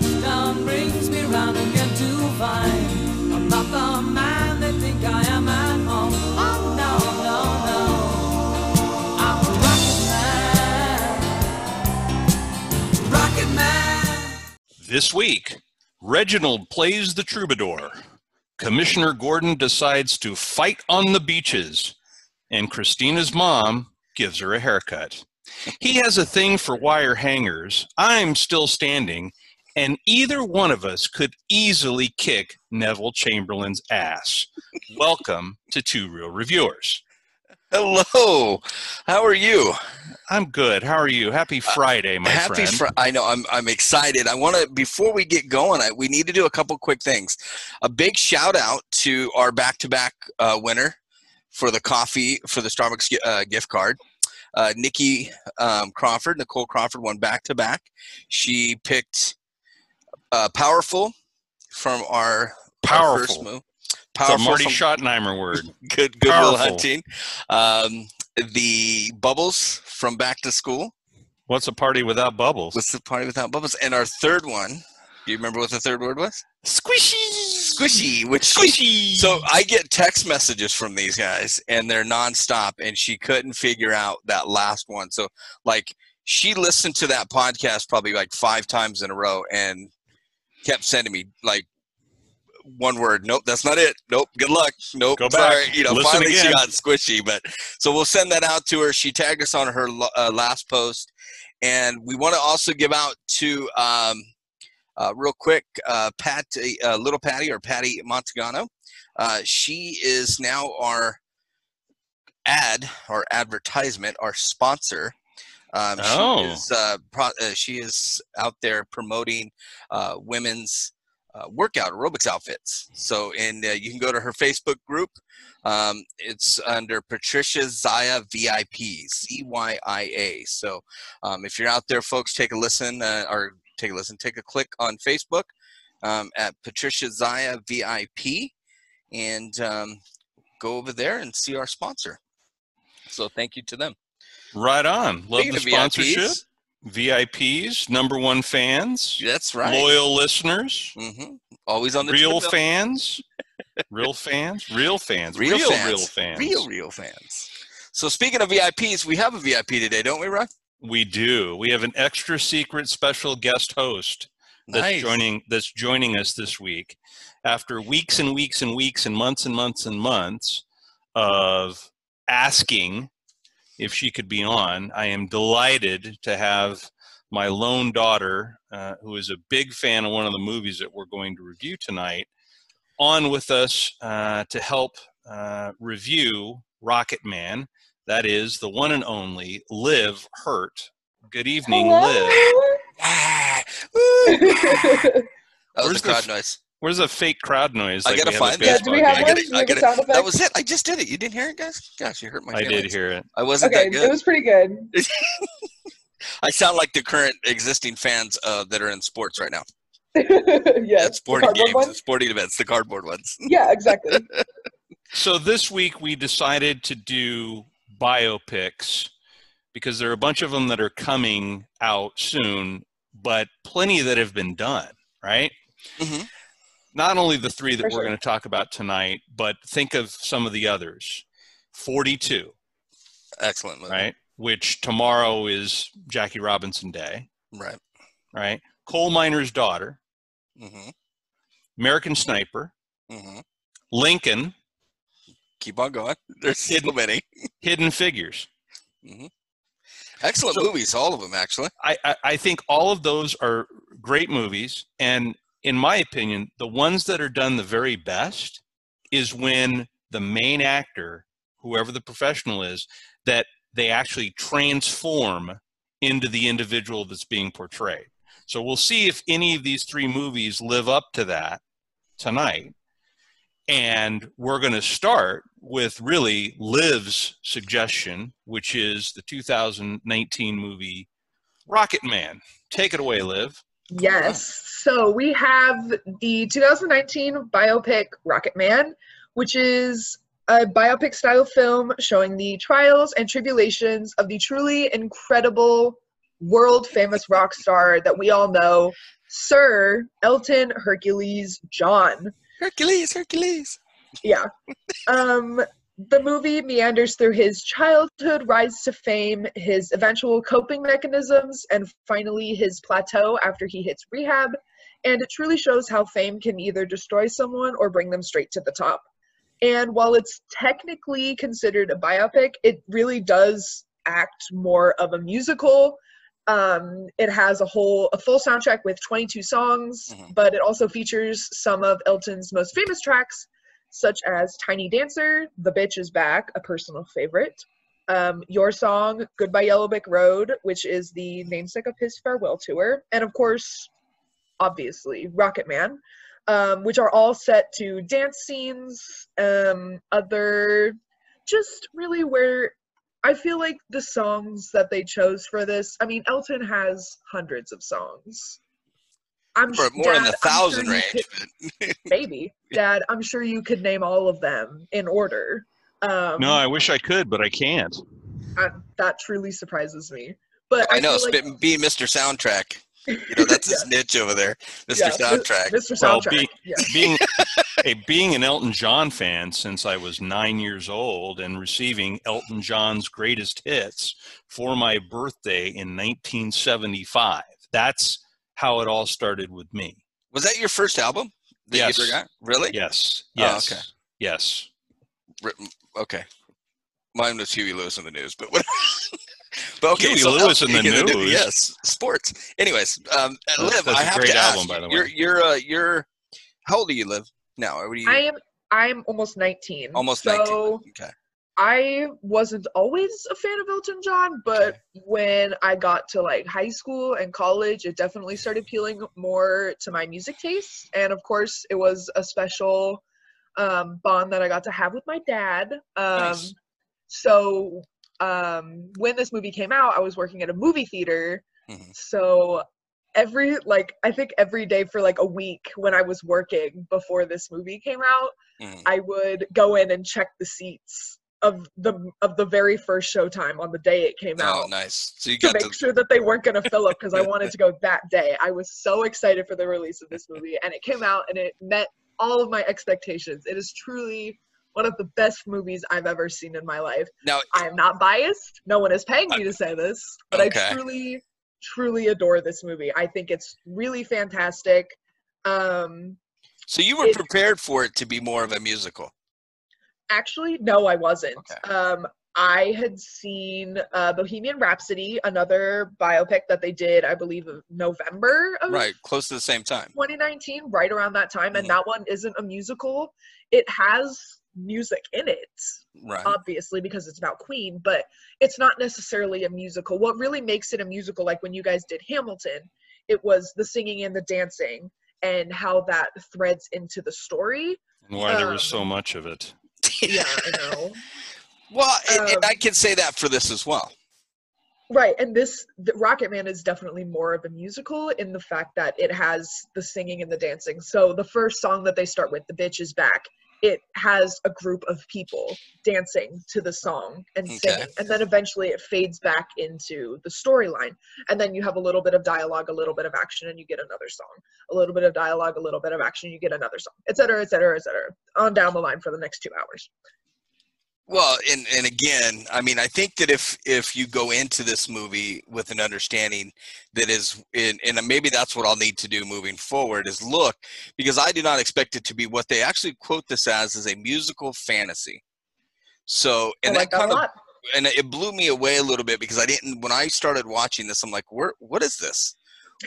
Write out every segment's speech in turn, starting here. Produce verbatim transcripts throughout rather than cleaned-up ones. touchdown brings me round again to find I'm not the man they think I am at home. Oh no, no, no, I'm a Rocket Man, Rocket Man. This week, Reginald plays the troubadour. Commissioner Gordon decides to fight on the beaches, and Christina's mom gives her a haircut. He has a thing for wire hangers, I'm still standing, and either one of us could easily kick Neville Chamberlain's ass. Welcome to Two Real Reviewers. Hello, how are you? I'm good. How are you? Happy Friday, my Happy friend. Fr I know. I'm, I'm excited. I want to, before we get going, I, we need to do a couple quick things. A big shout out to our back-to-back uh, winner for the coffee, for the Starbucks uh, gift card. Uh, Nikki um, Crawford, Nicole Crawford won back-to-back. She picked uh, Powerful from our, Powerful. our first move. Powerful. It's a Marty Schottenheimer word. Good, good Will Hunting. Um, the Bubbles from Back to School. What's a party without bubbles? What's a party without bubbles? And our third one. Do you remember what the third word was? Squishy. Squishy. Which squishy. So I get text messages from these guys, and they're nonstop. And she couldn't figure out that last one. So like she listened to that podcast probably like five times in a row, and kept sending me like. One word. Nope, that's not it. Nope. Good luck. Nope. Go sorry. Back. You know, Listen finally again. She got squishy, but so we'll send that out to her. She tagged us on her uh, last post, and we want to also give out to um, uh, real quick, uh, Pat, uh, little Patty or Patty Montagano. Uh, she is now our ad, our advertisement, our sponsor. Um, oh. She is, uh, pro uh, she is out there promoting uh, women's. Uh, workout aerobics outfits. So, and uh, you can go to her Facebook group. Um, it's under Patricia Zaya V I P, Z Y I A. So, um, if you're out there, folks, take a listen uh, or take a listen, take a click on Facebook um, at Patricia Zaya V I P, and um, go over there and see our sponsor. So, thank you to them. Right on. Love the sponsorship. V I Ps, V I Ps, number one fans. That's right. Loyal listeners. Mm-hmm. Always on the real fans. Real fans. Real fans. Real, real fans. Real fans. Real, real fans. So speaking of V I Ps, we have a V I P today, don't we, Ryan? We do. We have an extra secret special guest host that's nice. joining that's joining us this week after weeks and weeks and weeks and months and months and months of asking if she could be on. I am delighted to have my lone daughter, uh, who is a big fan of one of the movies that we're going to review tonight, on with us uh, to help uh, review Rocket Man. That is the one and only Liv Hurt. Good evening, hello. Liv. That was a crowd noise. Where's the fake crowd noise? Like I gotta find that. Do we have one? That was it. I just did it. You didn't hear it, guys? Gosh, you hurt my feelings. I did hear it. I wasn't okay, that good. It was pretty good. I sound like the current existing fans uh, that are in sports right now. Yes. At sporting games, at sporting events, the cardboard ones. Yeah, exactly. So this week we decided to do biopics because there are a bunch of them that are coming out soon, but plenty that have been done, right? Mm-hmm. Not only the three that For we're sure. going to talk about tonight, but think of some of the others. forty-two. Excellent movie. Right? Which tomorrow is Jackie Robinson Day. Right. Right? Coal Miner's Daughter. Mm-hmm. American Sniper. Mm-hmm. Lincoln. Keep on going. There's hidden, so many. Hidden Figures. Mm-hmm. Excellent so, movies, all of them, actually. I, I, I think all of those are great movies, and in my opinion, the ones that are done the very best is when the main actor, whoever the professional is, that they actually transform into the individual that's being portrayed. So we'll see if any of these three movies live up to that tonight. And we're going to start with really Liv's suggestion, which is the two thousand nineteen movie Rocket Man. Take it away, Liv. Yes, so we have the two thousand nineteen biopic Rocket Man, which is a biopic style film showing the trials and tribulations of the truly incredible world famous rock star that we all know, Sir Elton Hercules John. Hercules, Hercules. Yeah. Um, the movie meanders through his childhood, rise to fame, his eventual coping mechanisms, and finally his plateau after he hits rehab. And it truly shows how fame can either destroy someone or bring them straight to the top. And while it's technically considered a biopic, it really does act more of a musical. Um, it has a whole a full soundtrack with twenty-two songs, mm-hmm. but it also features some of Elton's most famous tracks, such as Tiny Dancer, The Bitch Is Back, a personal favorite, um, Your Song, Goodbye Yellow Brick Road, which is the namesake of his farewell tour, and of course, obviously, Rocket Man, um, which are all set to dance scenes, um, other, just really where I feel like the songs that they chose for this, I mean, Elton has hundreds of songs. I'm sure more Dad, in the thousand sure range. Could, maybe. Dad, I'm sure you could name all of them in order. Um, no, I wish I could, but I can't. I, that truly surprises me. But I, I know, like, be Mister Soundtrack. You know, that's his yeah. niche over there, Mister Yeah, Soundtrack. Mister Soundtrack. Well, be, yeah. being, hey, being an Elton John fan since I was nine years old and receiving Elton John's greatest hits for my birthday in nineteen seventy-five. That's how it all started with me. Was that your first album? That yes. You forgot? Really? Yes. Yes. Oh, okay. Yes. Written, okay. Mine was Huey Lewis in the News, but what? But okay, Huey so Lewis in the news. the news. Yes, sports. Anyways, um, oh, Liv, I have to ask. That's a great album, by the way. You're, you're, uh, you're. How old do you live now? Are you... I am. I'm almost nineteen. Almost so nineteen. Okay. I wasn't always a fan of Elton John, but okay. when I got to like high school and college, it definitely started appealing more to my music taste. And of course, it was a special um, bond that I got to have with my dad. Um, nice. So. Um, when this movie came out, I was working at a movie theater, mm-hmm. so every, like, I think every day for, like, a week when I was working before this movie came out, mm-hmm. I would go in and check the seats of the of the very first showtime on the day it came oh, out. Oh, nice. So you got to make to... sure that they weren't going to fill up, because I wanted to go that day. I was so excited for the release of this movie, and it came out, and it met all of my expectations. It is truly... one of the best movies I've ever seen in my life. Now, I am not biased. No one is paying me to say this, but okay. I truly, truly adore this movie. I think it's really fantastic. Um, so you were it, prepared for it to be more of a musical? Actually, no, I wasn't. Okay. Um, I had seen uh, Bohemian Rhapsody, another biopic that they did, I believe, in November of right, close to the same time. twenty nineteen, right around that time, mm-hmm. and that one isn't a musical. It has... music in it, right. obviously, because it's about Queen, but it's not necessarily a musical. What really makes it a musical, like when you guys did Hamilton, it was the singing and the dancing and how that threads into the story. And why um, there was so much of it. Yeah, I know. Well, um, and I can say that for this as well. Right, and this, the Rocket Man is definitely more of a musical in the fact that it has the singing and the dancing. So the first song that they start with, The Bitch Is Back, it has a group of people dancing to the song and singing. Okay. And then eventually it fades back into the storyline. And then you have a little bit of dialogue, a little bit of action, and you get another song. A little bit of dialogue, a little bit of action, you get another song, et cetera, et cetera, et cetera, on down the line for the next two hours. Well, and, and again, I mean, I think that if, if you go into this movie with an understanding that is, in, and maybe that's what I'll need to do moving forward, is look, because I do not expect it to be what they actually quote this as, is a musical fantasy. So, and I like that kind that of, and it blew me away a little bit because I didn't, when I started watching this, I'm like, where, what is this?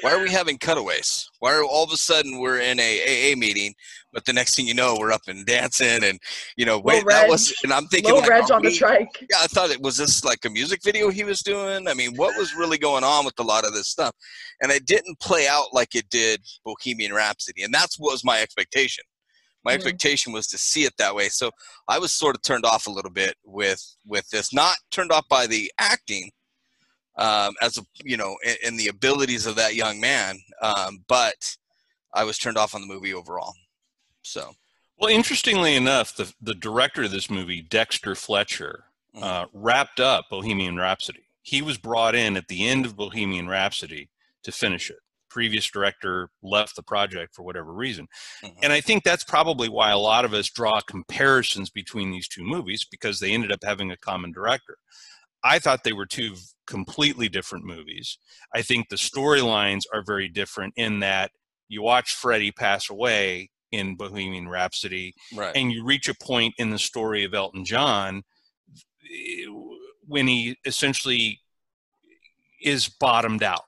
Why are we having cutaways? Why are all of a sudden we're in a A A meeting, but the next thing you know, we're up and dancing and, you know, wait, that was, and I'm thinking like, Reg on the trike. Yeah, I thought it was this like a music video he was doing. I mean, what was really going on with a lot of this stuff? And it didn't play out like it did Bohemian Rhapsody. And that's what was my expectation. My mm-hmm. expectation was to see it that way. So I was sort of turned off a little bit with, with this, not turned off by the acting, Um, as a, you know, in, in the abilities of that young man, um, but I was turned off on the movie overall. So, well, interestingly enough, the the director of this movie, Dexter Fletcher, uh, wrapped up Bohemian Rhapsody. He was brought in at the end of Bohemian Rhapsody to finish it. previous director left the project for whatever reason. Mm-hmm. And I think that's probably why a lot of us draw comparisons between these two movies, because they ended up having a common director. I thought they were two completely different movies. I think the storylines are very different in that you watch Freddie pass away in Bohemian Rhapsody, right, and you reach a point in the story of Elton John when he essentially is bottomed out.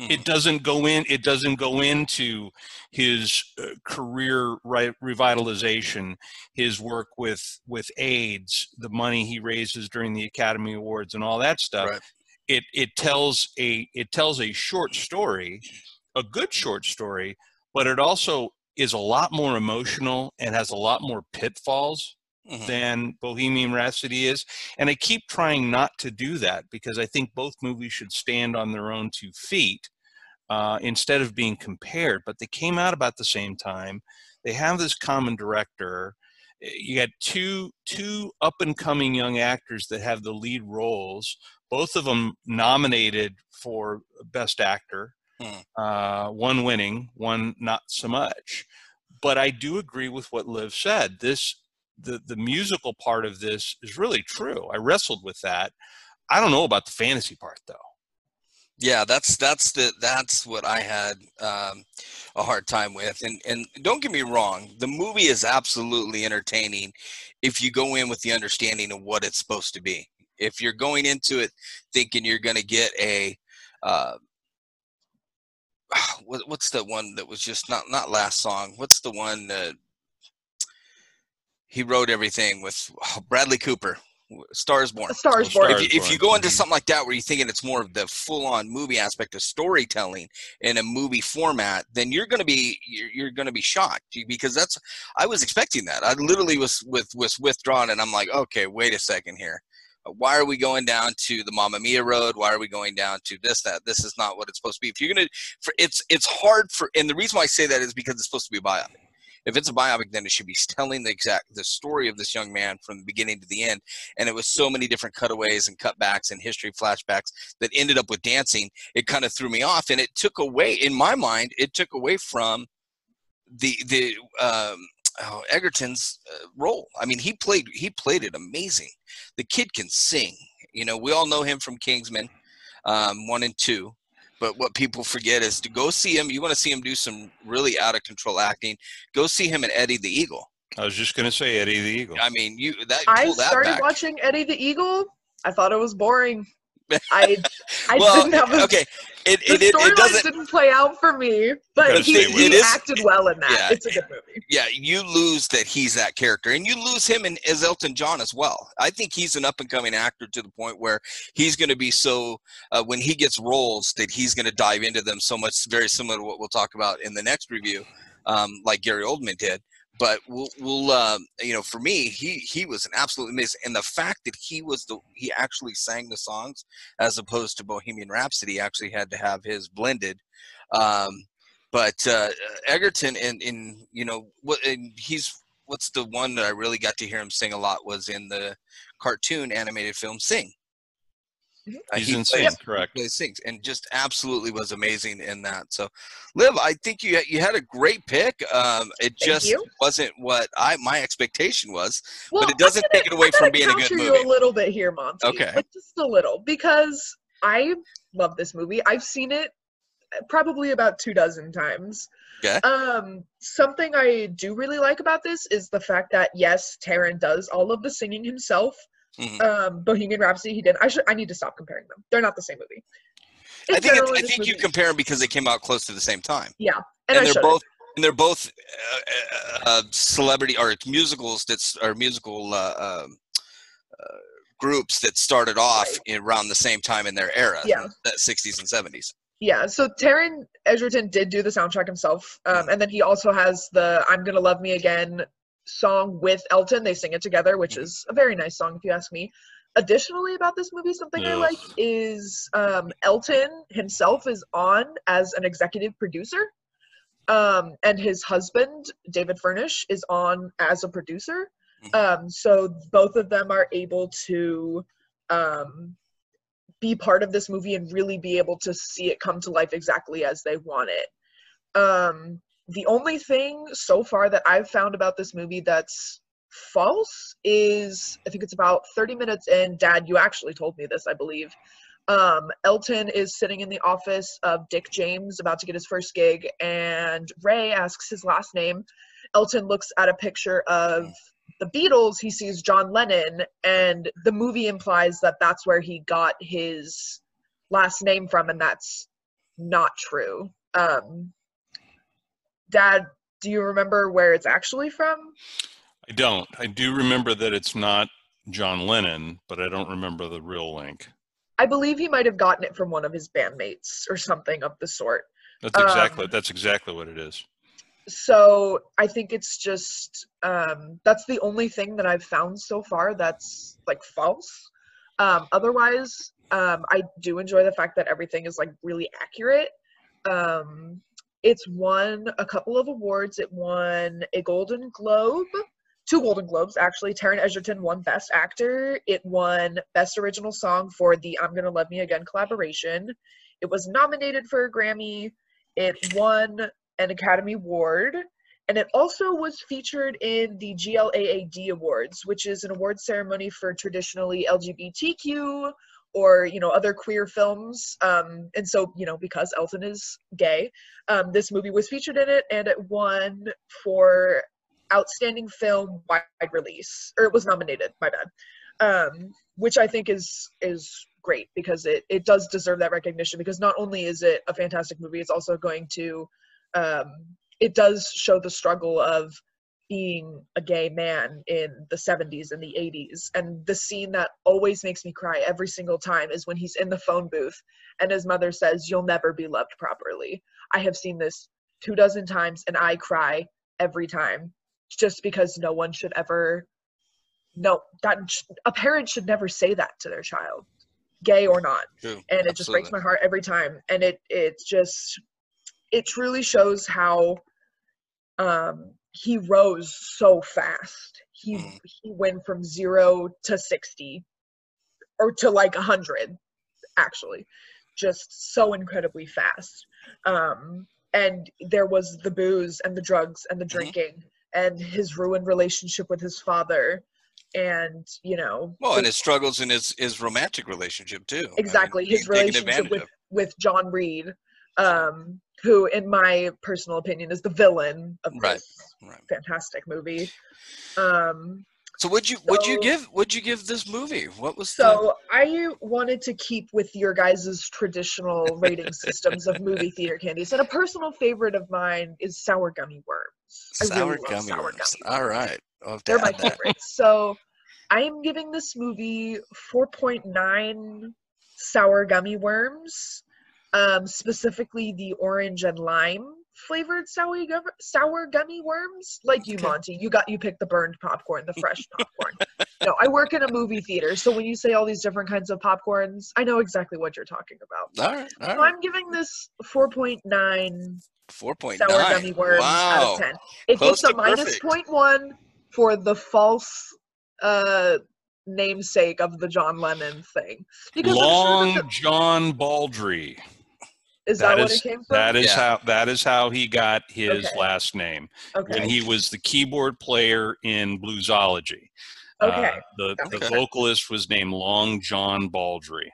Mm-hmm. It doesn't go in, it doesn't go into his uh, career re revitalization, his work with, with AIDS, the money he raises during the Academy Awards and all that stuff. Right. It, it tells a, it tells a short story, a good short story, but it also is a lot more emotional and has a lot more pitfalls mm-hmm. than Bohemian Rhapsody is. And I keep trying not to do that because I think both movies should stand on their own two feet uh, instead of being compared. But they came out about the same time. They have this common director. You got two, two up-and-coming young actors that have the lead roles, both of them nominated for Best Actor. Hmm. Uh, one winning, one not so much. But I do agree with what Liv said. This, the, the musical part of this is really true. I wrestled with that. I don't know about the fantasy part, though. Yeah, that's that's the that's what I had um, a hard time with. And and don't get me wrong, the movie is absolutely entertaining if you go in with the understanding of what it's supposed to be. If you're going into it thinking you're going to get a uh, what's the one that was just not not last song? What's the one that he wrote everything with? Oh, Bradley Cooper, Stars Born. Stars Born. If you, if you go into something like that where you're thinking it's more of the full-on movie aspect of storytelling in a movie format, then you're going to be you're, you're going to be shocked, because that's I was expecting that. I literally was with was withdrawn, and I'm like, okay, wait a second here. Why are we going down to the Mamma Mia road? Why are we going down to this, that? This is not what it's supposed to be. If you're going to, it's it's hard for, and the reason why I say that is because it's supposed to be a biopic. If it's a biopic, then it should be telling the exact, the story of this young man from the beginning to the end. And it was so many different cutaways and cutbacks and history flashbacks that ended up with dancing. It kind of threw me off, and it took away, in my mind, it took away from the, the, um, Oh, Egerton's uh, role. I mean, he played he played it amazing. The kid can sing. You know, we all know him from Kingsman um, one and two. But what people forget is to go see him. You want to see him do some really out of control acting. Go see him in Eddie the Eagle. I was just going to say Eddie the Eagle. I mean, you. That, I that started back. watching Eddie the Eagle. I thought it was boring. I, I well, didn't have a, okay. It, it, the storyline didn't play out for me, but he, say, he is, acted well in that. Yeah, it's a good movie. Yeah, you lose that he's that character, and you lose him in, as Elton John as well. I think he's an up-and-coming actor to the point where he's going to be so, uh, when he gets roles, that he's going to dive into them so much, very similar to what we'll talk about in the next review, um, like Gary Oldman did. But we'll, we'll uh, you know, for me, he he was an absolute amazing, and the fact that he was the he actually sang the songs as opposed to Bohemian Rhapsody actually had to have his blended. Um, but uh, Egerton, in in you know what and he's what's the one that I really got to hear him sing a lot was in the cartoon animated film Sing. Mm-hmm. uh, he's he in Sing, correct? He plays Sings, and just absolutely was amazing in that. So, Liv, I think you you had a great pick. Um, it Thank just you. wasn't what I my expectation was, well, but it doesn't gonna, take it away I'm from being a good movie. You a little bit here, Monty. Okay, like just a little, because I love this movie. I've seen it probably about two dozen times. Okay. Um, something I do really like about this is the fact that yes, Taron does all of the singing himself. Mm-hmm. um Bohemian Rhapsody he didn't. I should I need to stop comparing them. They're not the same movie. In I think general, I think movie. you compare them because they came out close to the same time. Yeah, and, and they're both and they're both uh, uh, celebrity or musicals that's or musical uh, uh, uh, groups that started off right. around the same time in their era. Yeah, the sixties and seventies. Yeah, so Taron Egerton did do the soundtrack himself, um, mm-hmm. and then he also has the "I'm Gonna Love Me Again" song with Elton. They sing it together, which is a very nice song if you ask me. Additionally, about this movie, something Ugh. I like is um, Elton himself is on as an executive producer, um, and his husband, David Furnish, is on as a producer. Um, so both of them are able to um, be part of this movie and really be able to see it come to life exactly as they want it. Um, the only thing so far that I've found about this movie that's false is, I think it's about thirty minutes in, Dad, you actually told me this, I believe. Um, Elton is sitting in the office of Dick James, about to get his first gig, and Ray asks his last name. Elton looks at a picture of the Beatles, he sees John Lennon, and the movie implies that that's where he got his last name from, and that's not true. Um, Dad, do you remember where it's actually from? I don't. I do remember that it's not John Lennon, but I don't remember the real link. I believe he might have gotten it from one of his bandmates or something of the sort. That's exactly, um, that's exactly what it is. So I think it's just, um, that's the only thing that I've found so far that's like false. Um, otherwise, um, I do enjoy the fact that everything is like really accurate. Um, it's won a couple of awards. It won a Golden Globe. Two Golden Globes, actually. Taron Egerton won Best Actor. It won Best Original Song for the I'm Gonna Love Me Again collaboration. It was nominated for a Grammy. It won an Academy Award. And it also was featured in the G L A A D Awards, which is an award ceremony for traditionally L G B T Q or, you know, other queer films. Um, and so, you know, because Elton is gay, um, this movie was featured in it, and it won for Outstanding Film Wide Release, or it was nominated, my bad, um, which I think is is great, because it, it does deserve that recognition, because not only is it a fantastic movie, it's also going to, um, it does show the struggle of being a gay man in the seventies and the eighties, and the scene that always makes me cry every single time is when he's in the phone booth and his mother says, "You'll never be loved properly." I have seen this two dozen times, and I cry every time. Just because no one should ever, no, that a parent should never say that to their child, gay or not. True. And it Absolutely. Just breaks my heart every time. And it it just, it truly shows how um, he rose so fast. He mm. he went from zero to sixty, or to like a hundred, actually, just so incredibly fast. Um, and there was the booze and the drugs and the drinking. Mm-hmm. And his ruined relationship with his father, and, you know. Well, and his struggles in his, his romantic relationship, too. Exactly. I mean, his relationship with, with John Reed, um, who, in my personal opinion, is the villain of right. this right. fantastic movie. Um, so would you so, would you give would you give this movie? What was so the... I wanted to keep with your guys' traditional rating systems of movie theater candies, and a personal favorite of mine is sour gummy worm. Sour, really gummy sour gummy worms. All right. They're my that. favorites. So I am giving this movie four point nine sour gummy worms, um, specifically the orange and lime flavored sour, sour gummy worms. Like you, okay. Monty, you got you picked the burned popcorn, the fresh popcorn. No, I work in a movie theater, so when you say all these different kinds of popcorns, I know exactly what you're talking about. All right. All so right. I'm giving this four point nine. four point nine. Sour gummy worms wow. out of ten. It Close gets a minus zero point one for the false uh, namesake of the John Lennon thing. Because Long sure John Baldry. Is that, that what is, it came from? That is, yeah. how, that is how he got his okay. last name. Okay. When he was the keyboard player in Bluesology. Okay. Uh, the, okay. the vocalist was named Long John Baldry.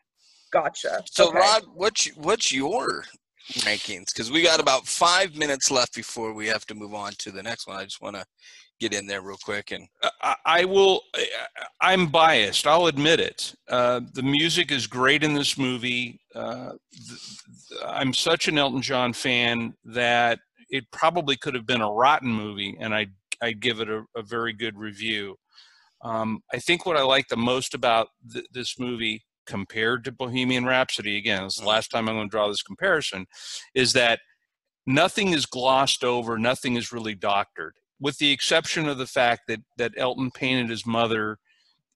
Gotcha. So, okay. Rod, what's, what's your... rankings, because we got about five minutes left before we have to move on to the next one. I just want to get in there real quick, and I, I will. I, I'm biased. I'll admit it. Uh, the music is great in this movie. Uh, th th I'm such an Elton John fan that it probably could have been a rotten movie, and I I give it a, a very good review. Um, I think what I like the most about th this movie, compared to Bohemian Rhapsody, again, it's the last time I'm going to draw this comparison, is that nothing is glossed over, nothing is really doctored, with the exception of the fact that, that Elton painted his mother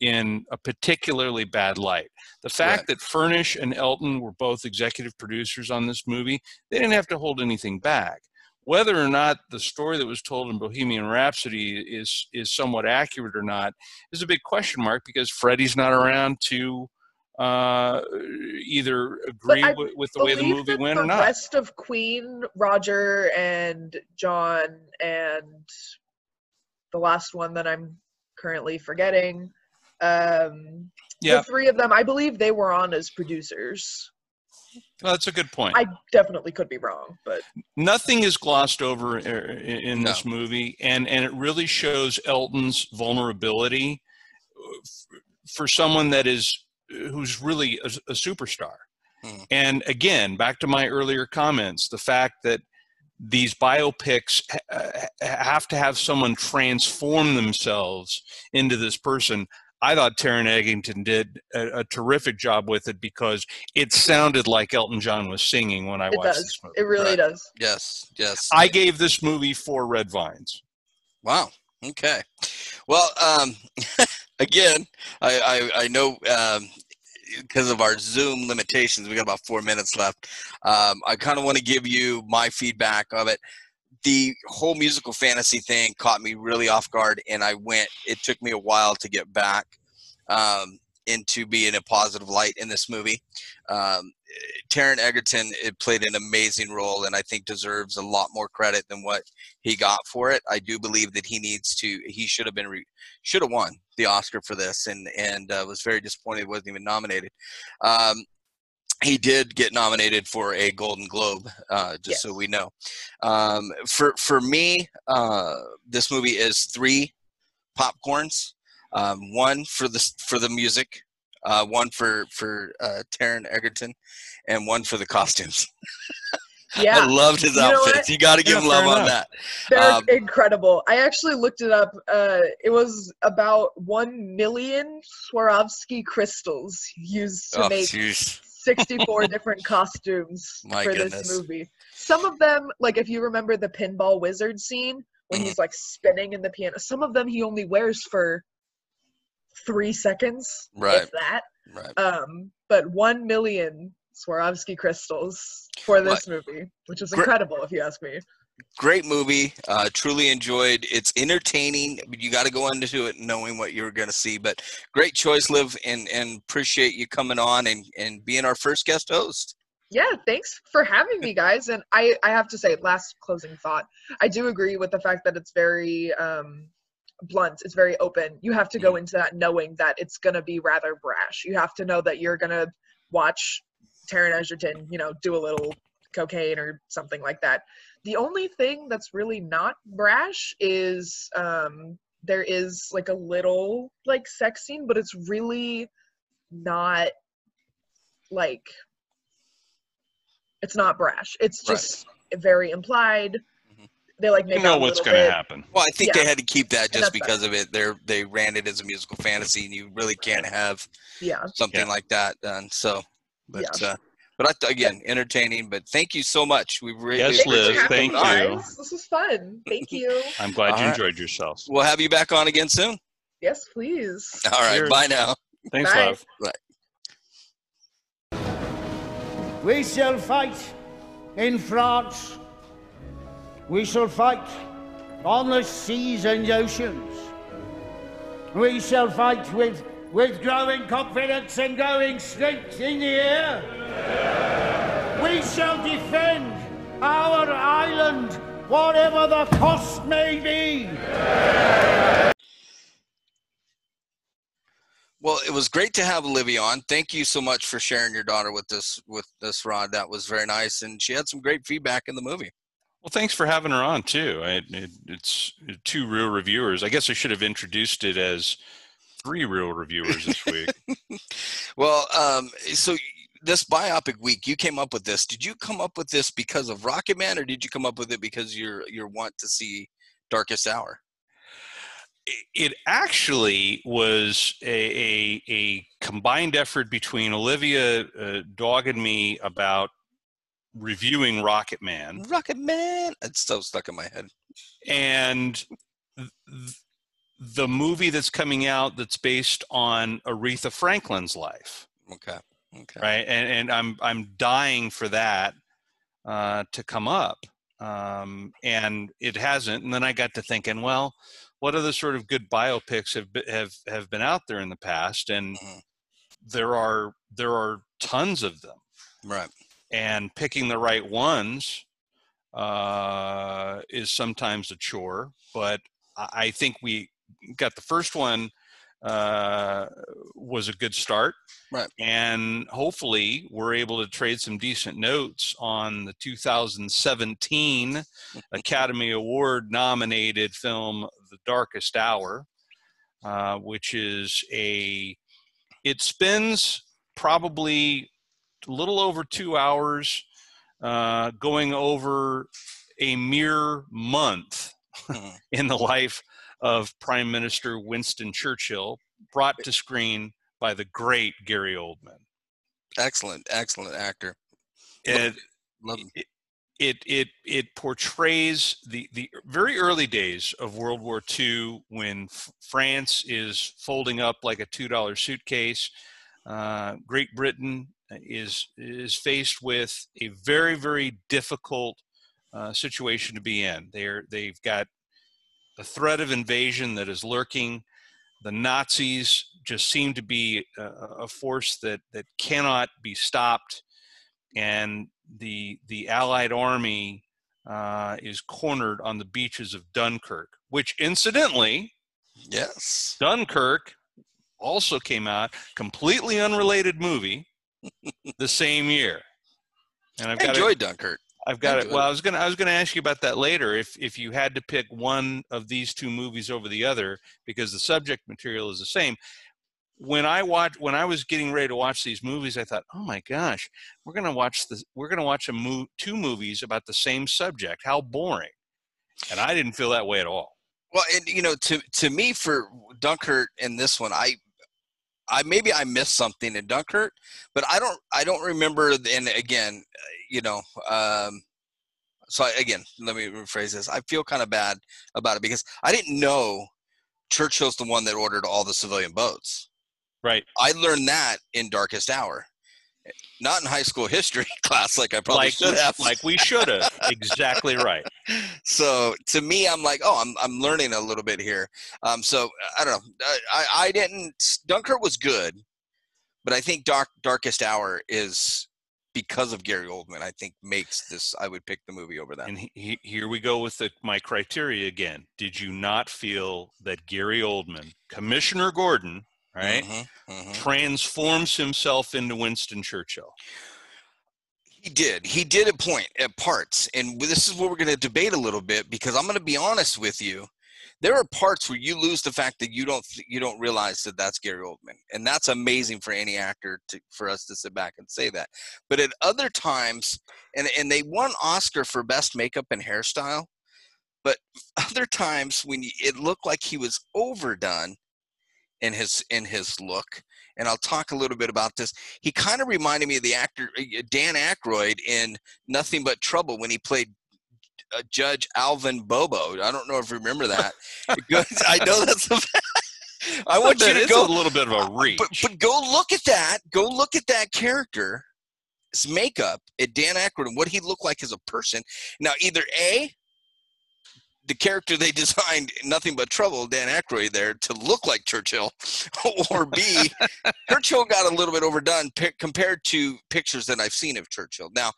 in a particularly bad light. The fact right. that Furnish and Elton were both executive producers on this movie, they didn't have to hold anything back. Whether or not the story that was told in Bohemian Rhapsody is, is somewhat accurate or not is a big question mark, because Freddie's not around to... Uh, either agree I, with, with the way the movie went the or not. The rest of Queen, Roger and John, and the last one that I'm currently forgetting, um, yeah. the three of them, I believe they were on as producers. Well, that's a good point. I definitely could be wrong, but nothing is glossed over in this no. movie, and and it really shows Elton's vulnerability for someone that is who's really a, a superstar. Hmm. And again, back to my earlier comments, the fact that these biopics ha have to have someone transform themselves into this person. I thought Taron Egerton did a, a terrific job with it, because it sounded like Elton John was singing when I it watched does. this movie. It really right. does. Yes, yes. I gave this movie four red vines. Wow. Okay. Well, um, again, I, I, I know um, because of our Zoom limitations, we got about four minutes left. Um, I kind of want to give you my feedback of it. The whole musical fantasy thing caught me really off guard, and I went, it took me a while to get back um, into being a positive light in this movie. Um, Taron Egerton, it played an amazing role, and I think deserves a lot more credit than what he got for it. I do believe that he needs to, he should have been, re, should have won the Oscar for this, and, and uh, was very disappointed he wasn't even nominated. Um, He did get nominated for a Golden Globe, uh, just yes. so we know. Um, for, for me, uh, this movie is three popcorns, um, one for the, for the music, uh, one for, for uh, Taron Egerton, and one for the costumes. Yeah. I loved his you outfits. You got to give yeah, him love on that. They're um, incredible. I actually looked it up. Uh, it was about one million Swarovski crystals used to oh, make geez. sixty-four different costumes My for goodness. this movie. Some of them, like if you remember the pinball wizard scene when he's like spinning in the piano, some of them he only wears for three seconds. Right. If that. Right. Um, but one million Swarovski crystals for this My, movie, which is incredible if you ask me. Great movie. Uh, truly enjoyed. It's entertaining. You got to go into it knowing what you're going to see. But great choice, Liv, and, and appreciate you coming on and, and being our first guest host. Yeah, thanks for having me, guys. And I, I have to say, last closing thought, I do agree with the fact that it's very um, blunt. It's very open. You have to go into that knowing that it's going to be rather brash. You have to know that you're going to watch Taron Egerton, you know, do a little cocaine or something like that. The only thing that's really not brash is um, there is like a little like sex scene, but it's really not like, it's not brash. It's just right. very implied. They like make you know what's going to happen. Well, I think yeah. they had to keep that just because better. of it. They're, they ran it as a musical fantasy, and you really can't have yeah. something yeah. like that done. So, but yeah. uh, But I, again, entertaining. But thank you so much. We really yes, Liz. Thank you. Guys. This was fun. Thank you. I'm glad All you right. enjoyed yourself. We'll have you back on again soon. Yes, please. All right. Cheers. Bye now. Thanks, Bye. love. Bye. We shall fight in France. We shall fight on the seas and oceans. We shall fight with. With growing confidence and growing strength in the air, yeah. we shall defend our island, whatever the cost may be. Yeah. Well, it was great to have Livy on. Thank you so much for sharing your daughter with this, with this, Rod. That was very nice, and she had some great feedback in the movie. Well, thanks for having her on, too. I, it, it's two real reviewers. I guess I should have introduced it as three real reviewers this week. Well, um, so this biopic week, you came up with this. Did you come up with this because of Rocket Man, or did you come up with it because you're you're want to see Darkest Hour? It actually was a, a, a combined effort between Olivia uh, Dog and me about reviewing Rocket Man. Rocket Man. It's so stuck in my head. And th the movie that's coming out that's based on Aretha Franklin's life. Okay. Okay. Right. And, and I'm, I'm dying for that, uh, to come up. Um, and it hasn't. And then I got to thinking, well, what other sort of good biopics have, have, have been out there in the past? And mm-hmm. there are there are tons of them. Right. And picking the right ones uh, is sometimes a chore, but I think we got the first one uh, was a good start. Right. And hopefully we're able to trade some decent notes on the two thousand seventeen Academy Award nominated film, The Darkest Hour, uh, which is a, it spends probably a little over two hours uh, going over a mere month in the life of Prime Minister Winston Churchill, brought to screen by the great Gary Oldman. Excellent, excellent actor. It, Love him. It, it, it, it portrays the, the very early days of World War Two when f- France is folding up like a two dollar suitcase. Uh, Great Britain is, is faced with a very, very difficult uh, situation to be in. They're, they've got the threat of invasion that is lurking. The Nazis just seem to be a, a force that, that cannot be stopped. And the the Allied army uh, is cornered on the beaches of Dunkirk, which incidentally, yes, Dunkirk also came out, completely unrelated movie, the same year. And I've I got enjoyed to, Dunkirk. I've got it. Well, I was gonna I was gonna ask you about that later. If if you had to pick one of these two movies over the other, because the subject material is the same. When I watch, when I was getting ready to watch these movies, I thought, oh my gosh, we're gonna watch this. We're gonna watch a mo- two movies about the same subject. How boring! And I didn't feel that way at all. Well, and you know, to to me, for Dunkirk and this one, I. I maybe I missed something in Dunkirk, but I don't I don't remember. And again, you know, um, so I, again, let me rephrase this. I feel kind of bad about it because I didn't know Churchill's the one that ordered all the civilian boats. Right. I learned that in Darkest Hour, not in high school history class, like I probably like, should have. Like we should have. Exactly right. So to me, I'm like, oh, I'm I'm learning a little bit here. Um, so I don't know. I, I didn't. Dunkirk was good, but I think Dark Darkest Hour is because of Gary Oldman. I think makes this. I would pick the movie over that. And he, he, here we go with the, my criteria again. Did you not feel that Gary Oldman, Commissioner Gordon, right, mm-hmm, mm-hmm. transforms himself into Winston Churchill? He did. He did at point at parts, and this is what we're going to debate a little bit because I'm going to be honest with you. There are parts where you lose the fact that you don't you don't realize that that's Gary Oldman, and that's amazing for any actor to, for us to sit back and say that. But at other times, and and they won Oscar for best makeup and hairstyle, but other times when you, it looked like he was overdone in his in his look, and I'll talk a little bit about this. He kind of reminded me of the actor Dan Aykroyd in Nothing But Trouble when he played uh, Judge Alvin Bobo. I don't know if you remember that. I know that's a I want you to go a little bit of a reach, but, but go look at that go look at that character, his makeup at Dan Aykroyd and what he looked like as a person. Now either A, the character they designed, Nothing But Trouble, Dan Aykroyd there, to look like Churchill, or B, Churchill got a little bit overdone p- compared to pictures that I've seen of Churchill. Now,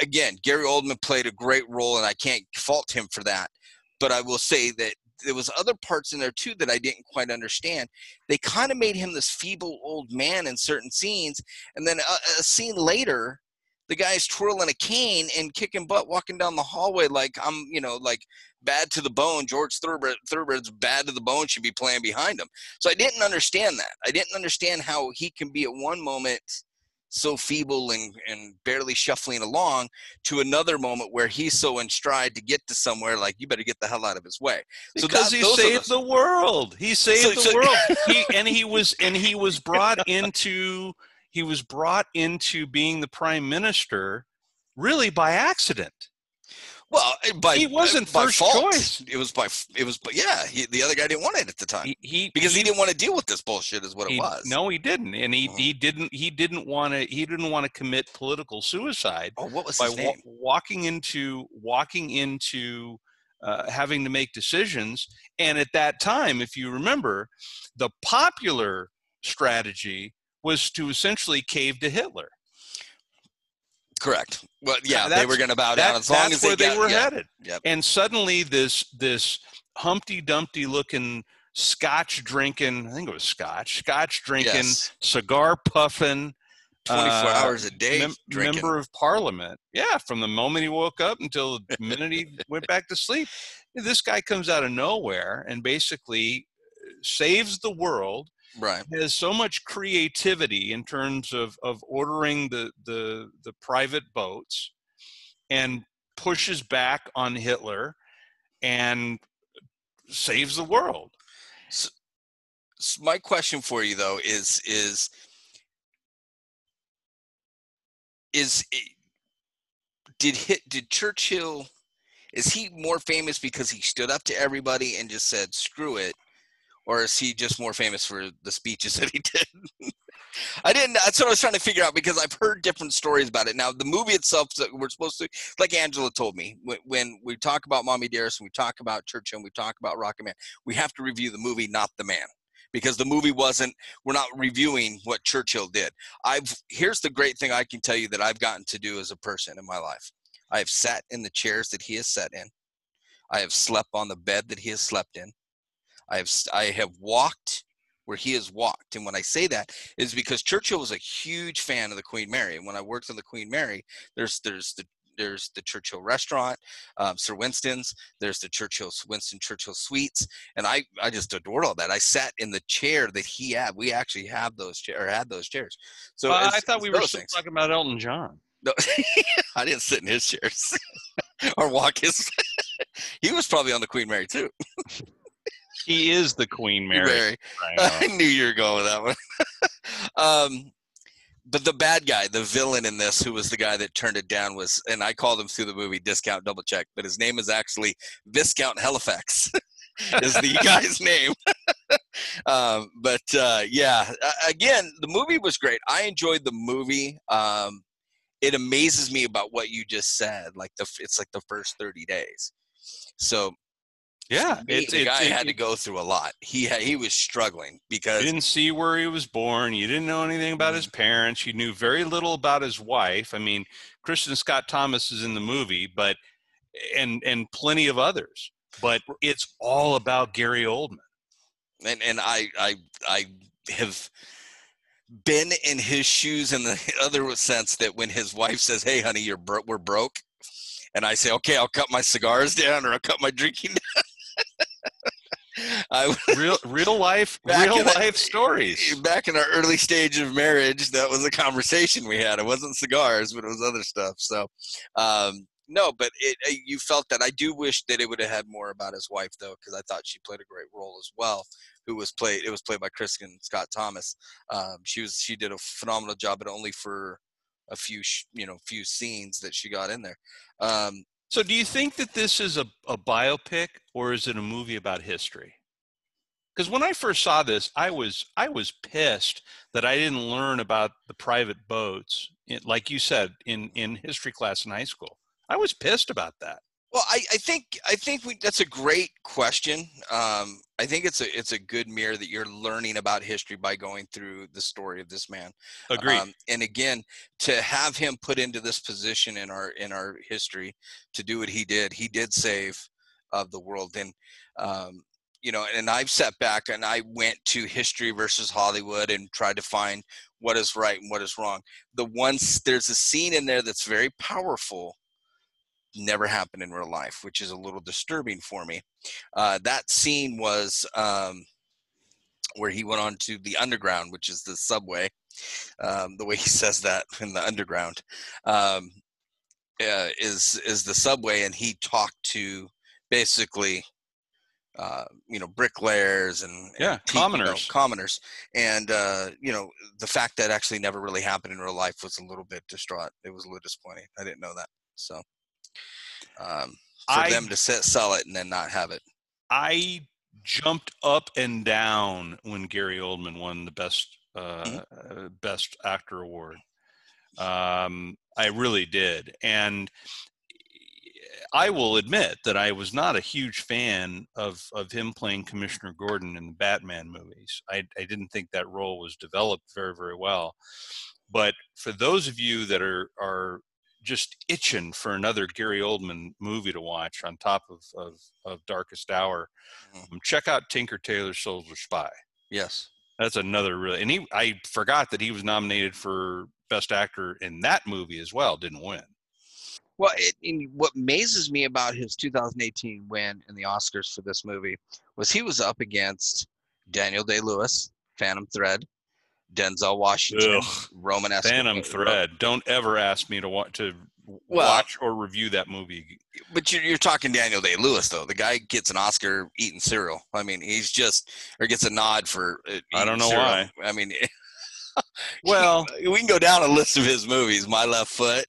again, Gary Oldman played a great role, and I can't fault him for that. But I will say that there was other parts in there, too, that I didn't quite understand. They kind of made him this feeble old man in certain scenes, and then a, a scene later, the guy's twirling a cane and kicking butt, walking down the hallway like I'm, you know, like bad to the bone. George Thurber, Thurber's bad to the bone should be playing behind him. So I didn't understand that. I didn't understand how he can be at one moment so feeble and, and barely shuffling along to another moment where he's so in stride to get to somewhere like you better get the hell out of his way. Because so that, he saved the, the world. He saved so, the so, world. he, and he was and he was brought into. He was brought into being the prime minister really by accident. Well, by he wasn't by first fault. Choice. It was by it was by, yeah, he, the other guy didn't want it at the time. He, he because he, he didn't want to deal with this bullshit is what he, it was. No, he didn't. And he, mm-hmm. he didn't he didn't want to he didn't want to commit political suicide. Oh, what was by his name? Wa- walking into walking into uh, having to make decisions. And at that time, if you remember, the popular strategy was to essentially cave to Hitler. Correct. Well, yeah, they were going to bow down that, as long as they, they were yeah, headed. Yep. And suddenly this this Humpty Dumpty looking Scotch drinking, I think it was Scotch, Scotch drinking, yes. cigar puffing, twenty-four uh, hours a day mem- drinking. Member of Parliament. Yeah, from the moment he woke up until the minute he went back to sleep. This guy comes out of nowhere and basically saves the world. Right. Has so much creativity in terms of, of ordering the, the the private boats, and pushes back on Hitler and saves the world. So, so my question for you though is is is it, did hit did Churchill is he more famous because he stood up to everybody and just said screw it? Or is he just more famous for the speeches that he did? I didn't. That's what I was trying to figure out, because I've heard different stories about it. Now, the movie itself, we're supposed to, like Angela told me, when, when we talk about Mommy Dearest and we talk about Churchill and we talk about Rocket Man, we have to review the movie, not the man, because the movie wasn't. We're not reviewing what Churchill did. I've here's the great thing I can tell you that I've gotten to do as a person in my life. I have sat in the chairs that he has sat in. I have slept on the bed that he has slept in. I have I have walked where he has walked. And when I say that, is because Churchill was a huge fan of the Queen Mary. And when I worked on the Queen Mary, there's there's the there's the Churchill restaurant, um, Sir Winston's, there's the Churchill Winston Churchill suites. And I, I just adored all that. I sat in the chair that he had. We actually have those chair or had those chairs. So uh, I thought we were still talking about Elton John. No, I didn't sit in his chairs or walk his he was probably on the Queen Mary too. He is the Queen Mary. Mary. I, I knew you were going with that one. um, but the bad guy, the villain in this, who was the guy that turned it down, was, and I called him through the movie Discount Double Check, but his name is actually Viscount Halifax is the guy's name. um, but uh, yeah, again, the movie was great. I enjoyed the movie. Um, it amazes me about what you just said. Like the, it's like the first thirty days. So. Yeah, me, it, the it, guy it, had to go through a lot. He had, he was struggling because you didn't see where he was born. You didn't know anything about mm-hmm. his parents. You knew very little about his wife. I mean, Kristin Scott Thomas is in the movie, but and and plenty of others. But it's all about Gary Oldman. And and I I I have been in his shoes in the other sense that when his wife says, "Hey, honey, you're bro- we're broke," and I say, "Okay, I'll cut my cigars down or I'll cut my drinking down." I, real real life real life the, stories back in our early stage of marriage. That was a conversation we had. It wasn't cigars, but it was other stuff. So um no but it, it you felt that. I do wish that it would have had more about his wife though, because I thought she played a great role as well, who was played it was played by Kristin Scott Thomas. um she was she did a phenomenal job, but only for a few sh- you know few scenes that she got in there. um So do you think that this is a, a biopic, or is it a movie about history? Because when I first saw this, I was I was pissed that I didn't learn about the private boats, in, like you said, in, in history class in high school. I was pissed about that. Well, I, I think I think we, that's a great question. Um, I think it's a it's a good mirror that you're learning about history by going through the story of this man. Agreed. Um, and again, to have him put into this position in our in our history to do what he did, he did save of the world. And um, you know, and I've sat back and I went to history versus Hollywood and tried to find what is right and what is wrong. The ones there's a scene in there that's very powerful. Never happened in real life, which is a little disturbing for me. Uh, that scene was um, where he went on to the underground, which is the subway. Um, the way he says that in the underground um, uh, is is the subway, and he talked to basically, uh, you know, bricklayers and yeah, and people, commoners, you know, commoners, and uh, you know, the fact that actually never really happened in real life was a little bit distraught. It was a little disappointing. I didn't know that, so. Um, for I, them to set, sell it and then not have it. I jumped up and down when Gary Oldman won the best uh, mm-hmm. best actor award. Um, I really did, and I will admit that I was not a huge fan of, of him playing Commissioner Gordon in the Batman movies. I, I didn't think that role was developed very, very well. But for those of you that are, are just itching for another Gary Oldman movie to watch on top of, of, of Darkest Hour, mm-hmm. um, check out Tinker Tailor Soldier Spy. Yes. That's another really, and he, I forgot that he was nominated for Best Actor in that movie as well, didn't win. Well, it, and what amazes me about his two thousand eighteen win in the Oscars for this movie was he was up against Daniel Day-Lewis, Phantom Thread, Denzel Washington, Ugh, Roman Escalante. Phantom Thread. Don't ever ask me to, wa- to well, watch or review that movie. But you're, you're talking Daniel Day-Lewis, though. The guy gets an Oscar eating cereal. I mean, he's just – or gets a nod for uh, I don't know cereal. Why. I mean – Well – We can go down a list of his movies. My Left Foot.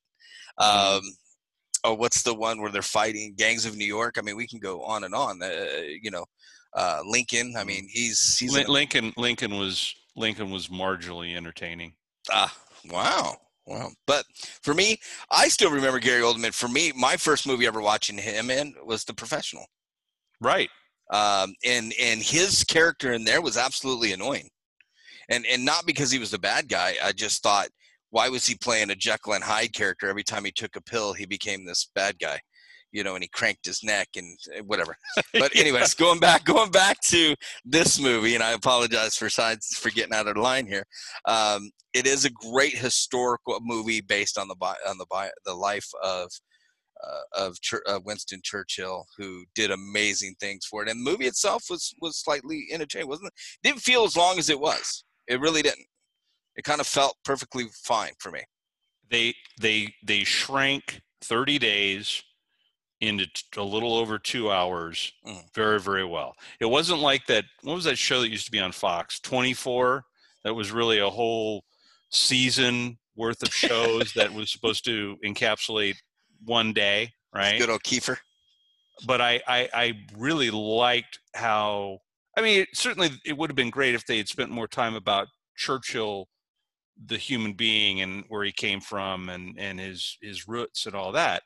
Um, oh, what's the one where they're fighting? Gangs of New York. I mean, we can go on and on. Uh, you know, uh, Lincoln. I mean, he's, he's Lin- – Lincoln Lincoln was – Lincoln was marginally entertaining. Ah, wow. Wow. But for me, I still remember Gary Oldman. For me, my first movie ever watching him in was The Professional. Right. Um, and, and his character in there was absolutely annoying. And, and not because he was the bad guy. I just thought, why was he playing a Jekyll and Hyde character? Every time he took a pill, he became this bad guy. You know, and he cranked his neck and whatever. But anyways, yeah. going back, going back to this movie, and I apologize for sides for getting out of line here. Um, it is a great historical movie based on the on the the life of uh, of Ch- uh, Winston Churchill, who did amazing things for it. And the movie itself was was slightly entertaining, wasn't it? Didn't feel as long as it was. It really didn't. It kind of felt perfectly fine for me. They they they shrank thirty days into a little over two hours very, very well. It wasn't like that, what was that show that used to be on Fox? twenty-four? That was really a whole season worth of shows that was supposed to encapsulate one day, right? Good old Kiefer. But I, I, I really liked how, I mean, it, certainly it would have been great if they had spent more time about Churchill, the human being, and where he came from and, and his, his roots and all that.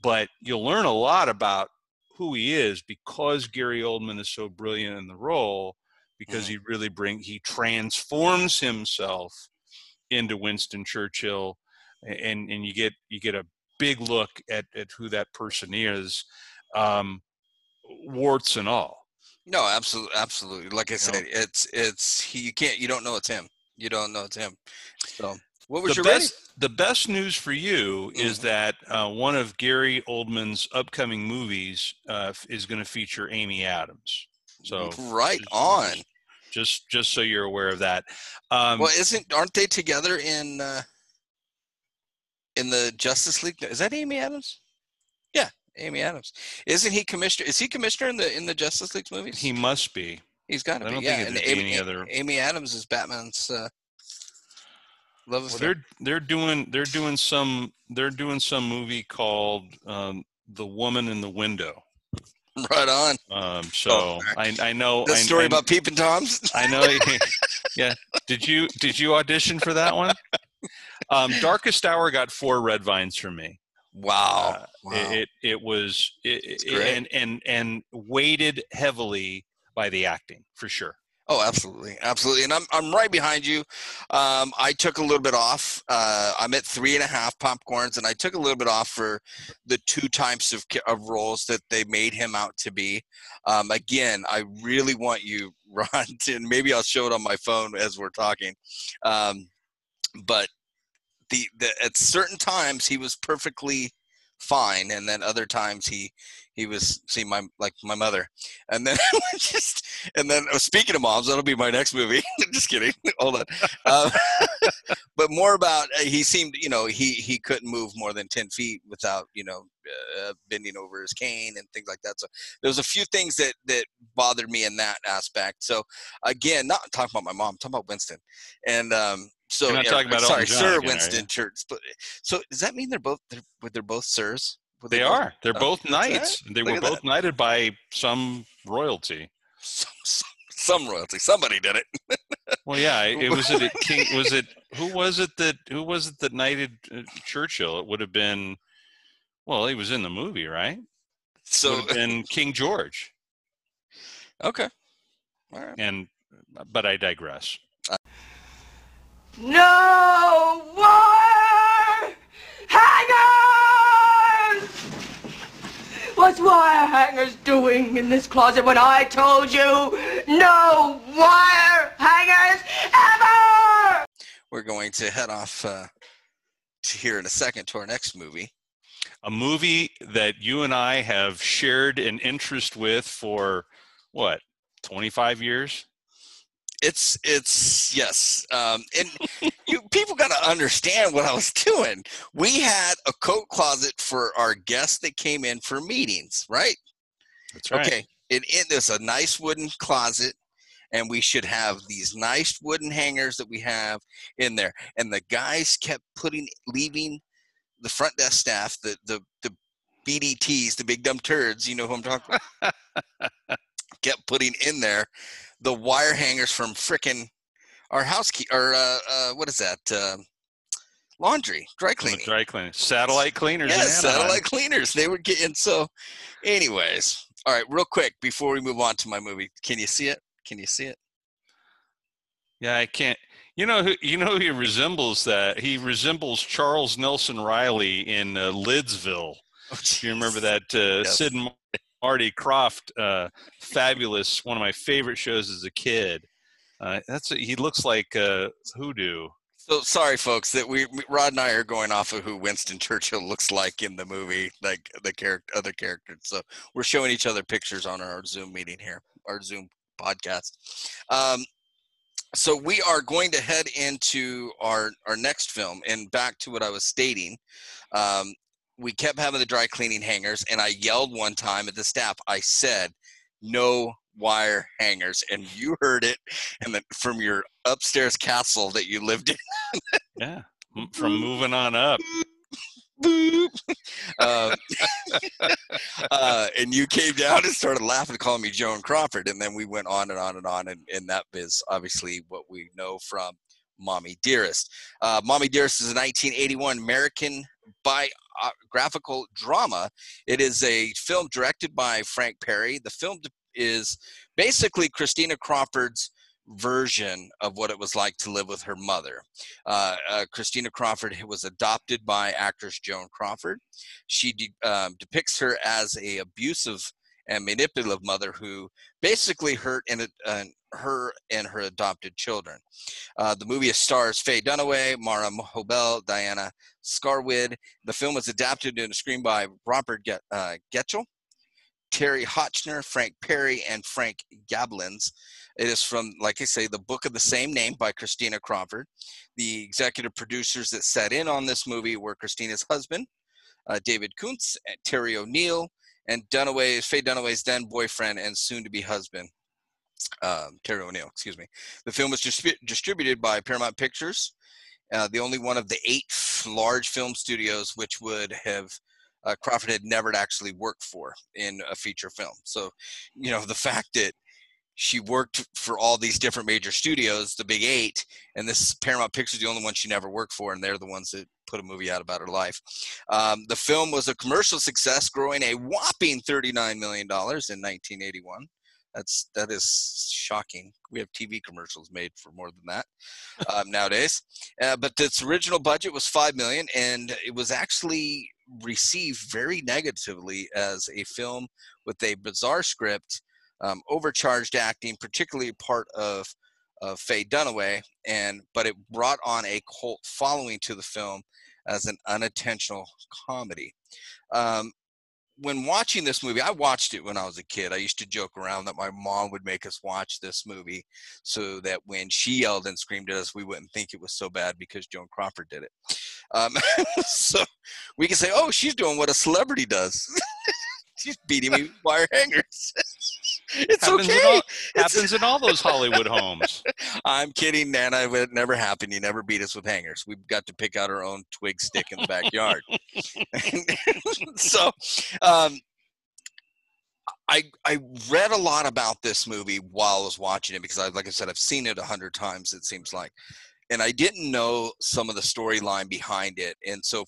But you'll learn a lot about who he is because Gary Oldman is so brilliant in the role, because mm-hmm. he really bring he transforms himself into Winston Churchill, and, and you get you get a big look at, at who that person is, um, warts and all. No, absolutely, absolutely. Like I you said, know? it's it's he, you can't you don't know it's him. You don't know it's him. So. What was the your best? Rating? The best news for you mm-hmm. is that uh, one of Gary Oldman's upcoming movies uh, is going to feature Amy Adams. So right just, on. Just just so you're aware of that. Um, well, isn't aren't they together in uh, in the Justice League? Is that Amy Adams? Yeah, Amy Adams. Isn't he commissioner? Is he commissioner in the in the Justice League movies? He must be. He's got to be. I don't yeah. think Amy, any other. Amy Adams is Batman's. Uh, Love well, they're they're doing they're doing some they're doing some movie called um, The Woman in the Window. Right on. Um, so oh, I I know the story I, about Peeping Toms. I know. Yeah. Did you did you audition for that one? Um, Darkest Hour got four red vines from me. Wow. Uh, wow. It it was it, it, and and and weighted heavily by the acting for sure. Oh, absolutely. Absolutely. And I'm I'm right behind you. Um, I took a little bit off. Uh, I'm at three and a half popcorns, and I took a little bit off for the two types of, of roles that they made him out to be. Um, again, I really want you, Ron, to, maybe I'll show it on my phone as we're talking. Um, but the, the at certain times, he was perfectly fine, and then other times he he was see my like my mother, and then just and then oh, speaking of moms, that'll be my next movie. Just kidding, hold on. Uh, but more about uh, he seemed you know he he couldn't move more than ten feet without you know uh, bending over his cane and things like that. So there was a few things that that bothered me in that aspect. So again, not talking about my mom, talking about Winston, and um so You're not yeah, talking about sorry, John, Sir again, Winston Churchill. But so does that mean they're both they're, they're both sirs? Were they, they both, are. They're uh, both knights. They Look were both that. knighted by some royalty. Some, some, some royalty. Somebody did it. Well, yeah. It was it. King, was it? Who was it that? Who was it that knighted uh, Churchill? It would have been. Well, he was in the movie, right? So would have been King George. Okay. All right. And but I digress. Uh, no wire hangers! What's wire hangers doing in this closet when I told you no wire hangers ever? We're going to head off uh, to here in a second to our next movie. A movie that you and I have shared an interest with for, what, twenty-five years? It's, it's yes. Um, and you people got to understand what I was doing. We had a coat closet for our guests that came in for meetings, right? That's right. Okay. And in this, a nice wooden closet, and we should have these nice wooden hangers that we have in there. And the guys kept putting, leaving the front desk staff, the, the, the B D Ts, the big dumb turds, you know who I'm talking about, kept putting in there the wire hangers from frickin' our housekeeper, or uh, uh, what is that? Uh, laundry, dry cleaning. Dry cleaning. Satellite cleaners. Yeah, satellite cleaners. They were getting, so anyways. All right, real quick, before we move on to my movie. Can you see it? Can you see it? Yeah, I can't. You know who you know who he resembles that? He resembles Charles Nelson Riley in uh, Lidsville. Oh, do you remember that uh, yes. Sid and Marty Croft, uh, fabulous, one of my favorite shows as a kid. Uh, that's he looks like uh, Hoodoo. So sorry, folks, that we Rod and I are going off of who Winston Churchill looks like in the movie, like the character, other characters. So we're showing each other pictures on our Zoom meeting here, our Zoom podcast. Um, So we are going to head into our, our next film, and back to what I was stating. Um, we kept having the dry cleaning hangers, and I yelled one time at the staff. I said, no wire hangers, and you heard it, and then from your upstairs castle that you lived in. Yeah, from moving on up. Boop. Uh, uh, and you came down and started laughing, calling me Joan Crawford, and then we went on and on and on, and, and that is obviously what we know from Mommy Dearest. Uh, Mommy Dearest is a nineteen eighty-one American biographical drama. It is a film directed by Frank Perry. The film is basically Christina Crawford's version of what it was like to live with her mother. Uh, uh, Christina Crawford was adopted by actress Joan Crawford. She de- um, depicts her as an abusive and manipulative mother who basically hurt and, uh, her and her adopted children. Uh, the movie stars Faye Dunaway, Mara Hobel, Diana Scarwood. The film was adapted into screen by Robert Get- uh, Getchell, Terry Hotchner, Frank Perry, and Frank Gablins. It is from, like I say, the book of the same name by Christina Crawford. The executive producers that sat in on this movie were Christina's husband, uh, David Kuntz, Terry O'Neill, and Dunaway's, Faye Dunaway's then boyfriend and soon-to-be husband, um, Terry O'Neill, excuse me. The film was dis- distributed by Paramount Pictures, uh, the only one of the eight f- large film studios which would have Uh, Crawford had never actually worked for in a feature film. So, you know, the fact that she worked for all these different major studios, the big eight, and this Paramount Pictures, the only one she never worked for, and they're the ones that put a movie out about her life. Um, the film was a commercial success, growing a whopping thirty-nine million dollars in nineteen eighty-one. That's, that is shocking. We have T V commercials made for more than that um, nowadays. Uh, but its original budget was five million dollars, and it was actually received very negatively as a film with a bizarre script, um, overcharged acting, particularly part of, of Faye Dunaway, and but it brought on a cult following to the film as an unintentional comedy. Um, When watching this movie, I watched it when I was a kid. I used to joke around that my mom would make us watch this movie so that when she yelled and screamed at us, we wouldn't think it was so bad because Joan Crawford did it. Um, so we can say, oh, she's doing what a celebrity does. She's beating me with wire hangers. It's happens okay. In all, it's, happens in all those Hollywood homes. I'm kidding, Nana. It never happened. You never beat us with hangers. We've got to pick out our own twig stick in the backyard. So um, I I read a lot about this movie while I was watching it because, I, like I said, I've seen it a hundred times, it seems like. And I didn't know some of the storyline behind it. And so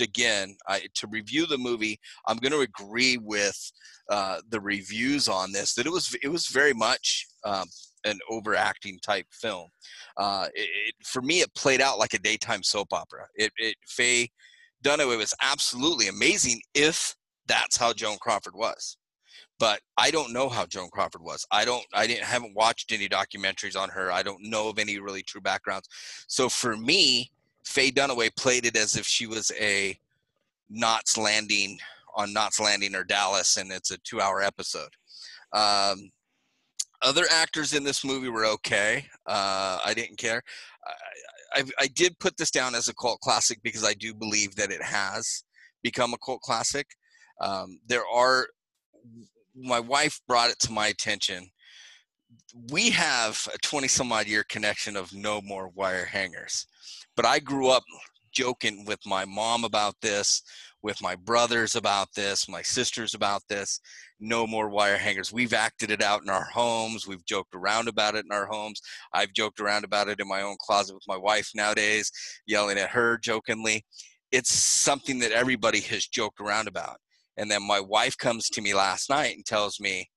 again, I, to review the movie, I'm going to agree with uh, the reviews on this, that it was, it was very much um, an overacting type film. Uh, it, it, for me, it played out like a daytime soap opera. It, it Faye Dunaway was absolutely amazing if that's how Joan Crawford was. But I don't know how Joan Crawford was. I don't, I didn't, haven't watched any documentaries on her. I don't know of any really true backgrounds. So for me, Faye Dunaway played it as if she was a Knott's Landing on Knott's Landing or Dallas, and it's a two hour episode. Um, other actors in this movie were okay. Uh, I didn't care. I, I, I did put this down as a cult classic because I do believe that it has become a cult classic. Um, there are, my wife brought it to my attention. We have a twenty some odd year connection of no more wire hangers, but I grew up joking with my mom about this, with my brothers about this, my sisters about this. No more wire hangers. We've acted it out in our homes. We've joked around about it in our homes. I've joked around about it in my own closet with my wife nowadays, yelling at her jokingly. It's something that everybody has joked around about. And then my wife comes to me last night and tells me,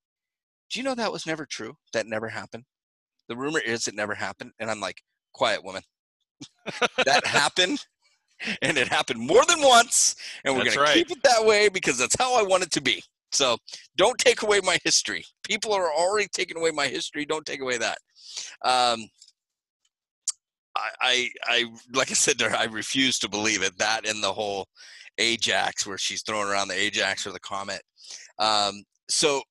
do you know that was never true? That never happened. The rumor is it never happened. And I'm like, quiet, woman. That happened. And it happened more than once. And we're going right. to keep it that way because that's how I want it to be. So don't take away my history. People are already taking away my history. Don't take away that. Um, I, I, I, like I said, I refuse to believe it. That and the whole Ajax, where she's throwing around the Ajax or the Comet. Um, so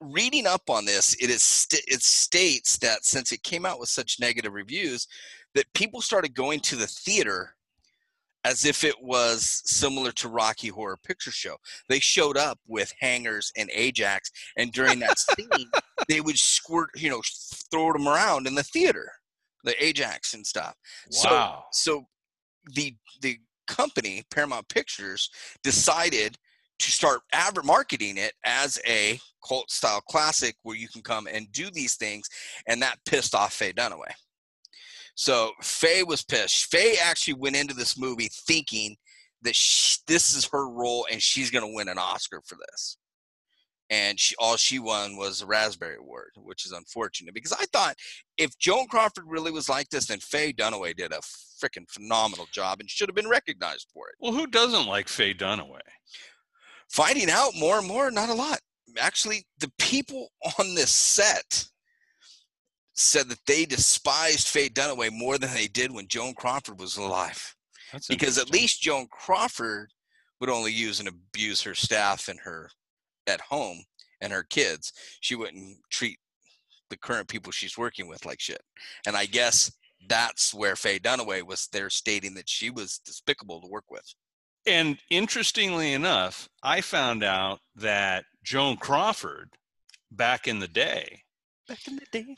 reading up on this, it is st it states that since it came out with such negative reviews, that people started going to the theater as if it was similar to Rocky Horror Picture Show. They showed up with hangers and Ajax, and during that scene, they would squirt, you know, throw them around in the theater, the Ajax and stuff. Wow. So, so the the company, Paramount Pictures, decided to start marketing it as a cult style classic where you can come and do these things, and that pissed off Faye Dunaway. So Faye was pissed. Faye actually went into this movie thinking that she, this is her role and she's going to win an Oscar for this. And she, all she won was a Raspberry Award, which is unfortunate because I thought if Joan Crawford really was like this, then Faye Dunaway did a freaking phenomenal job and should have been recognized for it. Well, who doesn't like Faye Dunaway? Finding out more and more, not a lot. Actually, the people on this set said that they despised Faye Dunaway more than they did when Joan Crawford was alive. That's because at least Joan Crawford would only use and abuse her staff and her at home and her kids. She wouldn't treat the current people she's working with like shit. And I guess that's where Faye Dunaway was there, stating that she was despicable to work with. And interestingly enough, I found out that Joan Crawford back in the day, back in the day,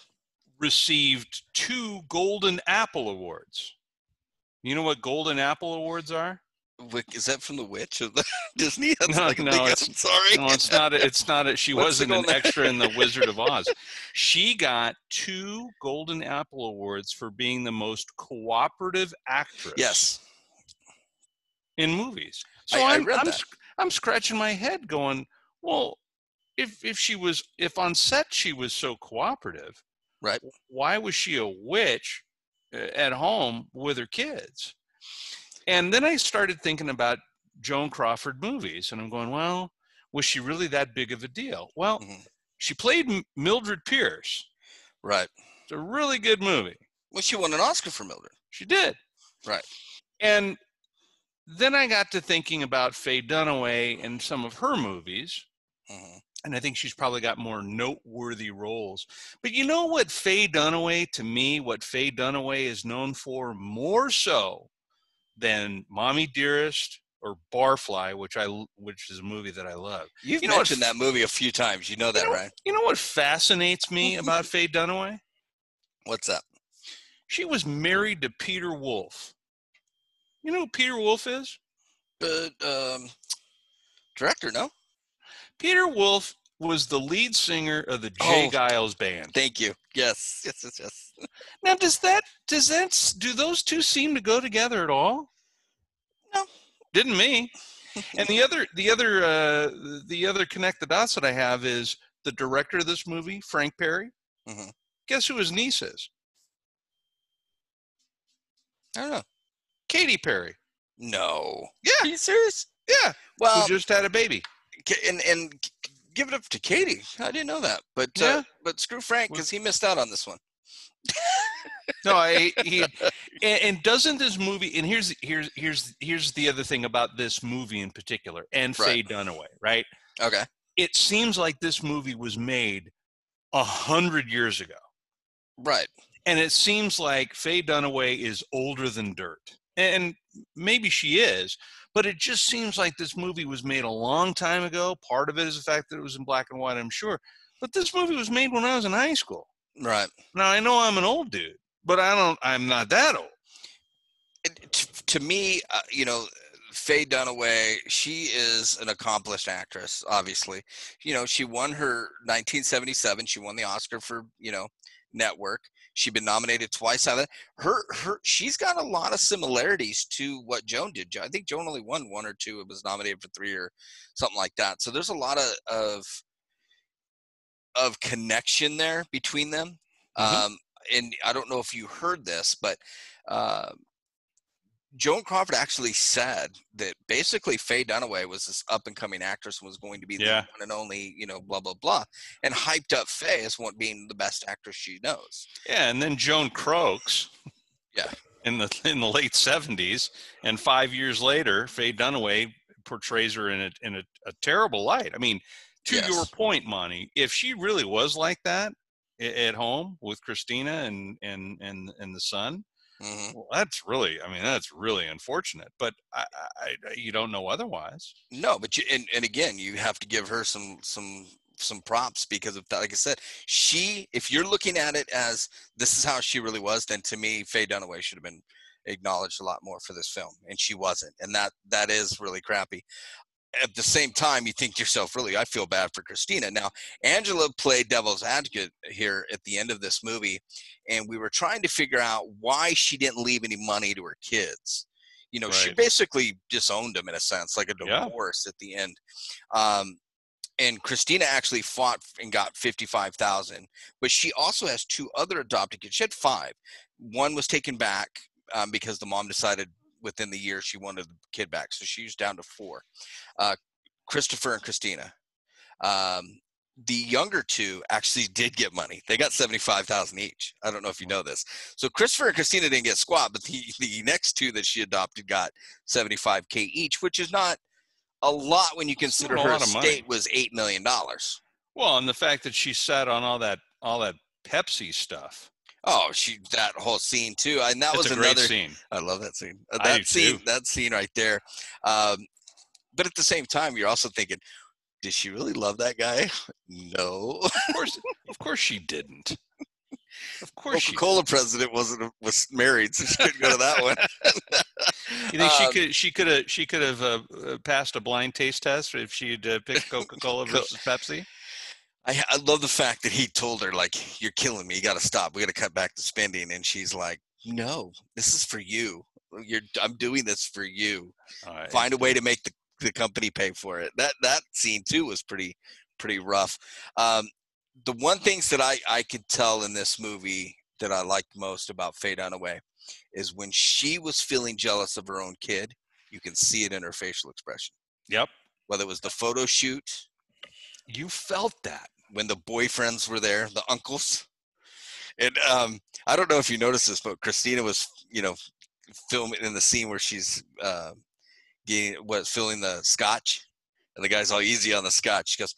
received two Golden Apple Awards. You know what Golden Apple Awards are? Is that from The Witch of the Disney? That's no, like no, it's, I'm sorry. No, it's not. A, it's not. A, she What's wasn't an extra in The Wizard of Oz. She got two Golden Apple Awards for being the most cooperative actress. Yes. In movies. So I, I'm, I read I'm, that. I'm scratching my head, going, well, if if she was, if on set she was so cooperative, right? Why was she a witch at home with her kids? And then I started thinking about Joan Crawford movies, and I'm going, well, was she really that big of a deal? Well, mm-hmm. she played M Mildred Pierce. Right. It's a really good movie. Well, she won an Oscar for Mildred. She did. Right. And then I got to thinking about Faye Dunaway and some of her movies, mm-hmm. and I think she's probably got more noteworthy roles. But you know what Faye Dunaway, to me, what Faye Dunaway is known for more so than Mommy Dearest or Barfly, which I which is a movie that I love. You've you know mentioned what, that movie a few times. You know that, you know, right? You know what fascinates me about Faye Dunaway? What's up? She was married to Peter Wolf. You know who Peter Wolf is? The um, director, no? Peter Wolf was the lead singer of the Jay oh, Giles Band. Thank you. Yes, yes, yes, yes. Now, does that, does that, do those two seem to go together at all? No. Didn't me. And the other, the other, uh, the other connect the dots that I have is the director of this movie, Frank Perry. Mm-hmm. Guess who his niece is? I don't know. Katy Perry. No. Yeah. Are you serious? Yeah. Well, who just had a baby. And and give it up to Katy. I didn't know that, but yeah. uh, but screw Frank because he missed out on this one. No, I, he, and, and doesn't this movie? And here's here's here's here's the other thing about this movie in particular, and Faye right. Dunaway, right? Okay. It seems like this movie was made a hundred years ago, right? And it seems like Faye Dunaway is older than dirt, and maybe she is, but it just seems like this movie was made a long time ago. Part of it is the fact that it was in black and white, I'm sure, but this movie was made when I was in high school. Right. Now, I know I'm an old dude, but I don't, I'm not that old. It, to, to me, uh, you know, Faye Dunaway, she is an accomplished actress, obviously. You know, she won her nineteen seventy-seven. She won the Oscar for, you know, Network. She'd been nominated twice out of that. Her, her, she's got a lot of similarities to what Joan did. I think Joan only won one or two. It was nominated for three or something like that. So there's a lot of, of, of connection there between them. Mm-hmm. Um, and I don't know if you heard this, but uh, Joan Crawford actually said that basically Faye Dunaway was this up and coming actress and was going to be yeah. the one and only, you know, blah, blah, blah, and hyped up Faye as one being the best actress she knows. Yeah. And then Joan croaks yeah. in the, in the late seventies, and five years later, Faye Dunaway portrays her in a, in a, a terrible light. I mean, to yes. your point, Monty, if she really was like that at home with Christina and and and, and the son, mm-hmm. well, that's really, I mean, that's really unfortunate. But I, I, you don't know otherwise. No, but you, and, and again, you have to give her some some some props because of, like I said, she. If you're looking at it as this is how she really was, then to me, Faye Dunaway should have been acknowledged a lot more for this film, and she wasn't, and that that is really crappy. At the same time, you think to yourself, really, I feel bad for Christina. Now, Angela played devil's advocate here at the end of this movie, and we were trying to figure out why she didn't leave any money to her kids. You know, right. she basically disowned them in a sense, like a divorce yeah. at the end. Um, and Christina actually fought and got fifty-five thousand dollars, but she also has two other adopted kids. She had five. One was taken back um, because the mom decided within the year she wanted the kid back, so she was down to four. uh Christopher and Christina, um the younger two, actually did get money. They got seventy-five thousand each. I don't know if you know this. So Christopher and Christina didn't get squat, but the, the next two that she adopted got seventy-five K each, which is not a lot when you consider her estate was eight million dollars. Well, and the fact that she sat on all that all that Pepsi stuff. Oh, she, that whole scene too. And that was another scene. I love that scene. That scene, that scene right there. Um, but at the same time, you're also thinking, did she really love that guy? No, of course, of course she didn't. Of course, Coca-Cola president wasn't was married, so she couldn't go to that one. You think um, she could she could have she could have uh, passed a blind taste test if she'd uh, picked Coca-Cola versus Pepsi? I, I love the fact that he told her, like, you're killing me. You got to stop. We got to cut back the spending. And she's like, no, this is for you. You're, I'm doing this for you. Right. Find a way to make the, the company pay for it. That that scene, too, was pretty pretty rough. Um, the one things that I, I could tell in this movie that I liked most about Faye Dunaway is when she was feeling jealous of her own kid, you can see it in her facial expression. Yep. Whether it was the photo shoot. You felt that. When the boyfriends were there, the uncles, and um, I don't know if you noticed this, but Christina was, you know, filming in the scene where she's uh, getting was filling the scotch, and the guy's all easy on the scotch. She goes,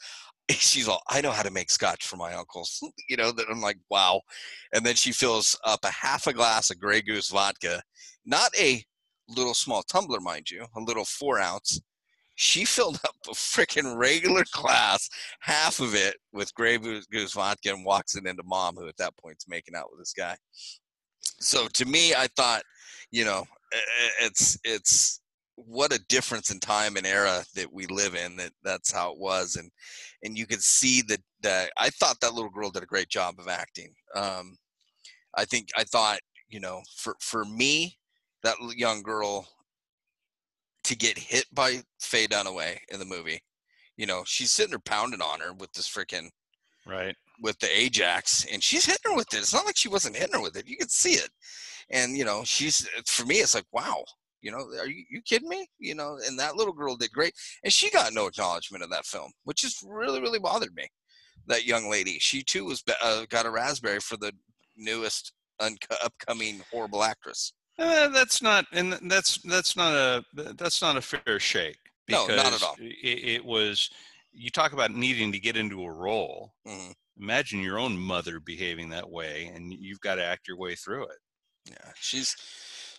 she's all, I know how to make scotch for my uncles, you know. That I'm like, wow. And then she fills up a half a glass of Grey Goose vodka, not a little small tumbler, mind you, a little four ounce. She filled up a freaking regular glass, half of it, with Grey Goose vodka, and walks it into mom, who at that point is making out with this guy. So to me, I thought, you know, it's it's what a difference in time and era that we live in. That that's how it was, and and you could see that. That I thought that little girl did a great job of acting. Um, I think I thought, you know, for for me, that young girl to get hit by Faye Dunaway in the movie. You know, she's sitting there pounding on her with this freaking right with the Ajax, and she's hitting her with it. It's not like she wasn't hitting her with it. You could see it. And, you know, she's, for me, it's like, wow, you know, are you, you kidding me? You know, and that little girl did great. And she got no acknowledgement of that film, which just really, really bothered me. That young lady, she too was uh, got a raspberry for the newest un- upcoming horrible actress. Uh, that's not, and that's that's not a that's not a fair shake. No, not at all. It, it was. You talk about needing to get into a role. Mm-hmm. Imagine your own mother behaving that way, and you've got to act your way through it. Yeah, she's.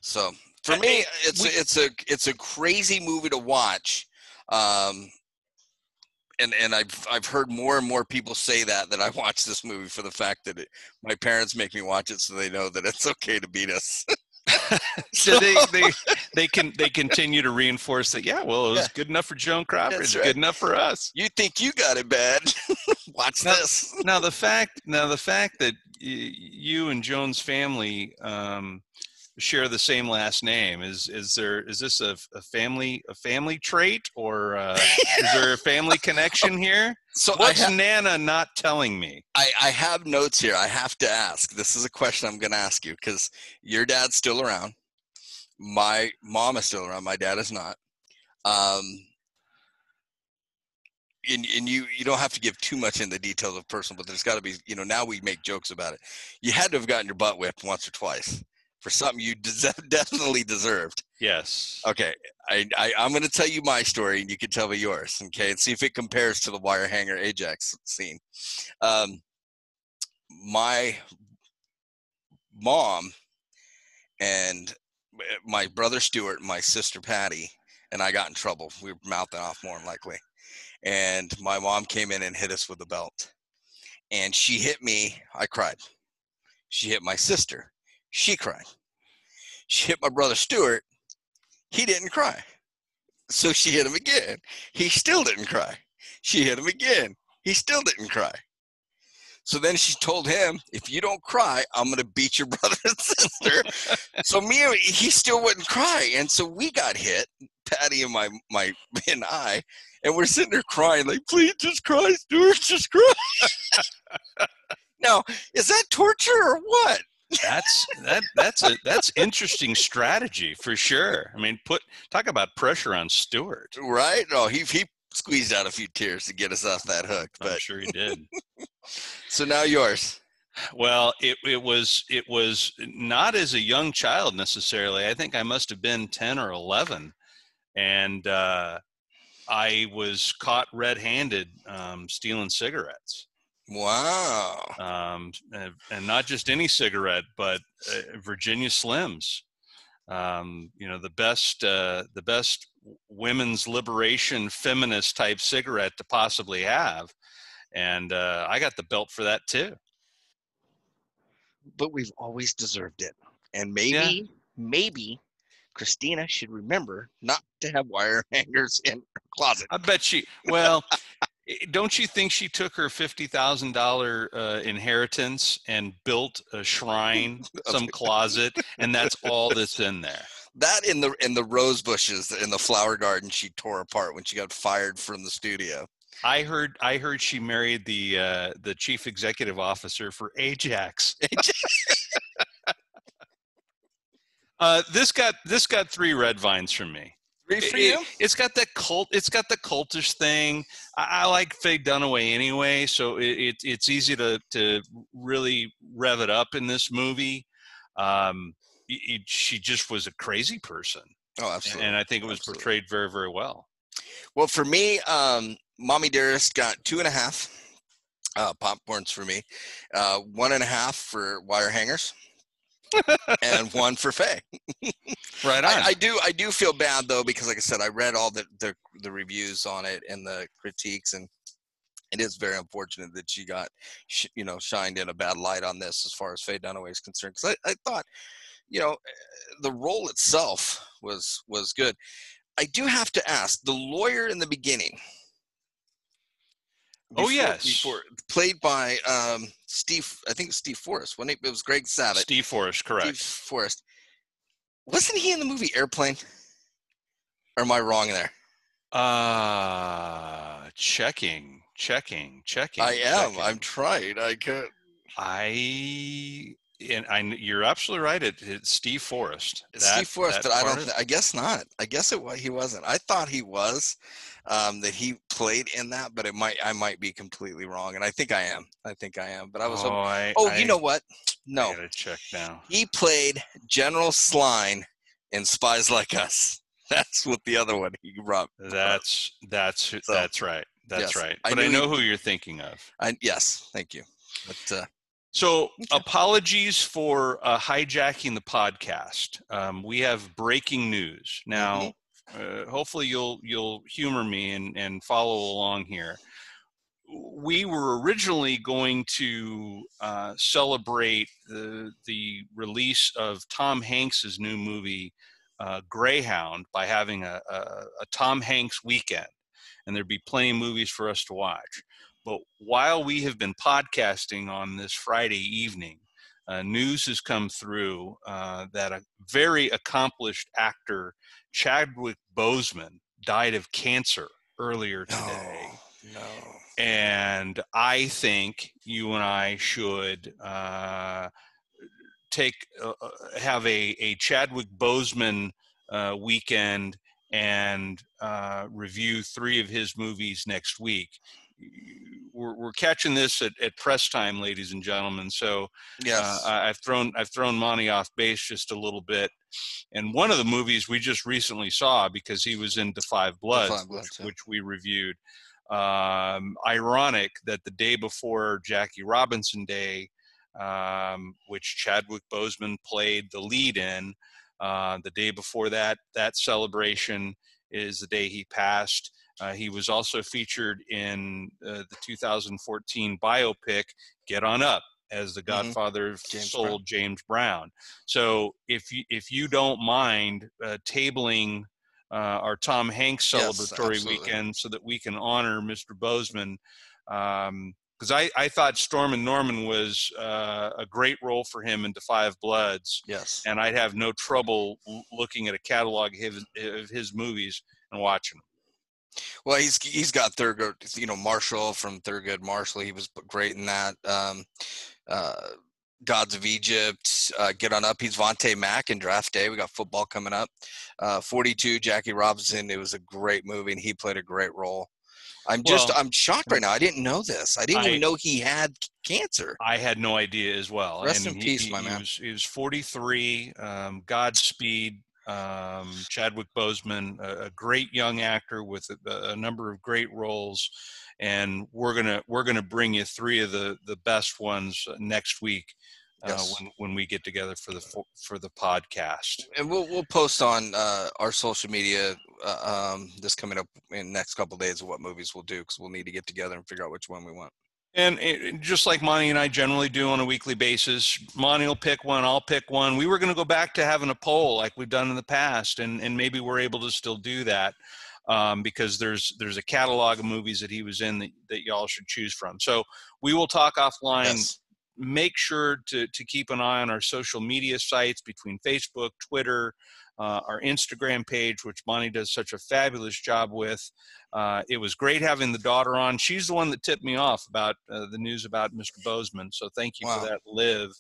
So for I, me, it's we, it's a it's a crazy movie to watch. Um, And and I've I've heard more and more people say that that I watch this movie for the fact that it, my parents make me watch it so they know that it's okay to beat us. So they, they they can they continue to reinforce that. Yeah, well, it was good enough for Joan Crawford. It's right. Good enough for us. You think you got it bad? Watch now, this. now the fact now the fact that y- you and Joan's family um, share the same last name, is is there is this a, a family a family trait, or uh, is there a family connection here? So what's ha- Nana not telling me? I, I have notes here. I have to ask. This is a question I'm going to ask you because your dad's still around. My mom is still around. My dad is not. Um, and and you you don't have to give too much in the details of personal, but there's got to be, you know, now we make jokes about it. You had to have gotten your butt whipped once or twice. For something you des- definitely deserved. Yes. Okay. I, I, I'm going to tell you my story, and you can tell me yours, okay? And see if it compares to the wire hanger Ajax scene. Um, my mom and my brother Stuart, my sister Patty, and I got in trouble. We were mouthing off more than likely. And my mom came in and hit us with a belt. And she hit me. I cried. She hit my sister. She cried. She hit my brother Stuart. He didn't cry. So she hit him again. He still didn't cry. She hit him again. He still didn't cry. So then she told him, if you don't cry, I'm going to beat your brother and sister. So me, he still wouldn't cry. And so we got hit, Patty and my, my, and I, and we're sitting there crying, like, please just cry, Stuart, just cry. Now, is that torture or what? that's that that's a that's interesting strategy for sure. I mean, put talk about pressure on Stewart, right? No, he he squeezed out a few tears to get us off that hook, but I'm sure he did. So now yours. Well, it it was it was not as a young child necessarily. I think I must have been ten or eleven, and uh, I was caught red-handed um, stealing cigarettes. Wow. Um, and, and not just any cigarette, but uh, Virginia Slims. Um, you know, the best, uh, the best women's liberation feminist type cigarette to possibly have. And uh, I got the belt for that too. But we've always deserved it. And maybe, yeah. maybe Christina should remember not to have wire hangers in her closet. I bet she, well... Don't you think she took her fifty thousand dollars uh, inheritance and built a shrine, some closet, and that's all that's in there? That in the in the rose bushes in the flower garden she tore apart when she got fired from the studio. I heard I heard she married the uh, the chief executive officer for Ajax. uh, this got this got three red vines from me. For you? It, it's got that cult. It's got the cultish thing. I, I like Faye Dunaway anyway, so it, it, it's easy to to really rev it up in this movie. Um, it, it, she just was a crazy person. Oh, absolutely. And I think it was absolutely. portrayed very, very well. Well, for me, um, Mommy Dearest got two and a half uh, popcorns for me, uh, one and a half for wire hangers. And one for Faye. Right on. I, I do I do feel bad though, because like I said, I read all the, the the reviews on it and the critiques, and it is very unfortunate that she got sh- you know shined in a bad light on this as far as Faye Dunaway is concerned, because I, I thought you know the role itself was was good. I do have to ask, the lawyer in the beginning Before, oh yes, before, played by um, Steve. I think it was Steve Forrest. When it, it was Greg Sabat. Steve Forrest, correct. Steve Forrest. Wasn't he in the movie Airplane? Or am I wrong there? Uh, checking, checking, checking. I am. Checking. I'm trying. I can't. I, and I, you're absolutely right. It, it's Steve Forrest. It's that, Steve Forrest, but I don't, th- I guess not. I guess it he wasn't. I thought he was, um, that he played in that, but it might, I might be completely wrong. And I think I am. I think I am, but I was, oh, hoping, I, oh I, you know what? No, I gotta check now. He played General Sline in Spies Like Us. That's what the other one he robbed. That's, that's, so, that's right. That's yes, right. But I, I know he, who you're thinking of. I, yes. Thank you. But, uh, so okay. Apologies for uh, hijacking the podcast. Um, we have breaking news. Now, mm-hmm. uh, hopefully you'll you'll humor me and, and follow along here. We were originally going to uh, celebrate the, the release of Tom Hanks's new movie, uh, Greyhound, by having a, a, a Tom Hanks weekend. And there'd be plenty of movies for us to watch. But while we have been podcasting on this Friday evening, uh, news has come through uh, that a very accomplished actor, Chadwick Boseman, died of cancer earlier today. No, no. And I think you and I should uh, take uh, have a, a Chadwick Boseman uh, weekend and uh, review three of his movies next week. We're, we're catching this at, at press time, ladies and gentlemen. So yes. uh, I've thrown I've thrown Monty off base just a little bit. And one of the movies we just recently saw, because he was in The Five Bloods, the Five Bloods which, yeah. which we reviewed. Um, ironic that the day before Jackie Robinson Day, um, which Chadwick Boseman played the lead in, uh, the day before that, that celebration is the day he passed. Uh, he was also featured in uh, the two thousand fourteen biopic, Get On Up, as the Godfather mm-hmm. James soul Brown. James Brown. So if you, if you don't mind uh, tabling uh, our Tom Hanks celebratory yes, weekend so that we can honor Mister Boseman, because um, I, I thought Storm and Norman was uh, a great role for him in The Five Bloods. Yes. And I'd have no trouble looking at a catalog of his, of his movies and watching them. Well, he's he's got Thurgood, you know, Marshall from Thurgood Marshall. He was great in that. Um, uh, Gods of Egypt, uh, Get On Up. He's Vontae Mack in Draft Day. We got football coming up. Uh, forty-two, Jackie Robinson. It was a great movie, and he played a great role. I'm just, well, I'm shocked right now. I didn't know this. I didn't I, even know he had cancer. I had no idea as well. Rest and in he, peace, he, my man. He was, he was forty-three. Um, Godspeed. Um, Chadwick Boseman, a, a great young actor with a, a number of great roles, and we're gonna we're gonna bring you three of the, the best ones next week uh, yes. when when we get together for the for, for the podcast. And we'll we'll post on uh, our social media uh, um, this coming up in the next couple of days of what movies we'll do, because we'll need to get together and figure out which one we want. And it, just like Monty and I generally do on a weekly basis, Monty will pick one, I'll pick one. We were going to go back to having a poll like we've done in the past, and, and maybe we're able to still do that um, because there's there's a catalog of movies that he was in that, that y'all should choose from. So we will talk offline. Yes. Make sure to, to keep an eye on our social media sites between Facebook, Twitter, uh, our Instagram page, which Monty does such a fabulous job with. Uh, it was great having the daughter on. She's the one that tipped me off about uh, the news about Mister Boseman. So thank you wow. for that, Liv.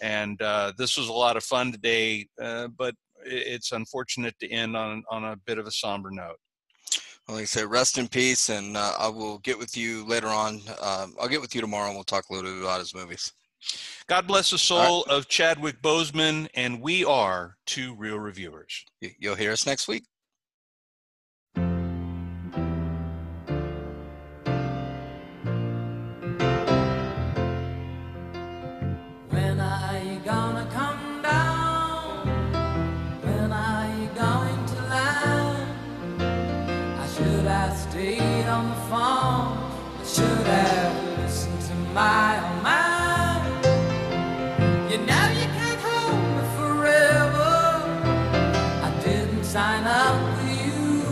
And uh, this was a lot of fun today, uh, but it's unfortunate to end on, on a bit of a somber note. Well, like I said, rest in peace, and uh, I will get with you later on. Um, I'll get with you tomorrow, and we'll talk a little bit about his movies. God bless the soul right. of Chadwick Boseman, and we are Two Real Reviewers. You'll hear us next week. On the phone, I should have listened to my own mind. You know you can't hold me forever. I didn't sign up for you.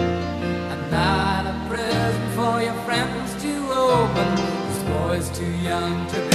I'm not a present for your friends to open. This boy's too young to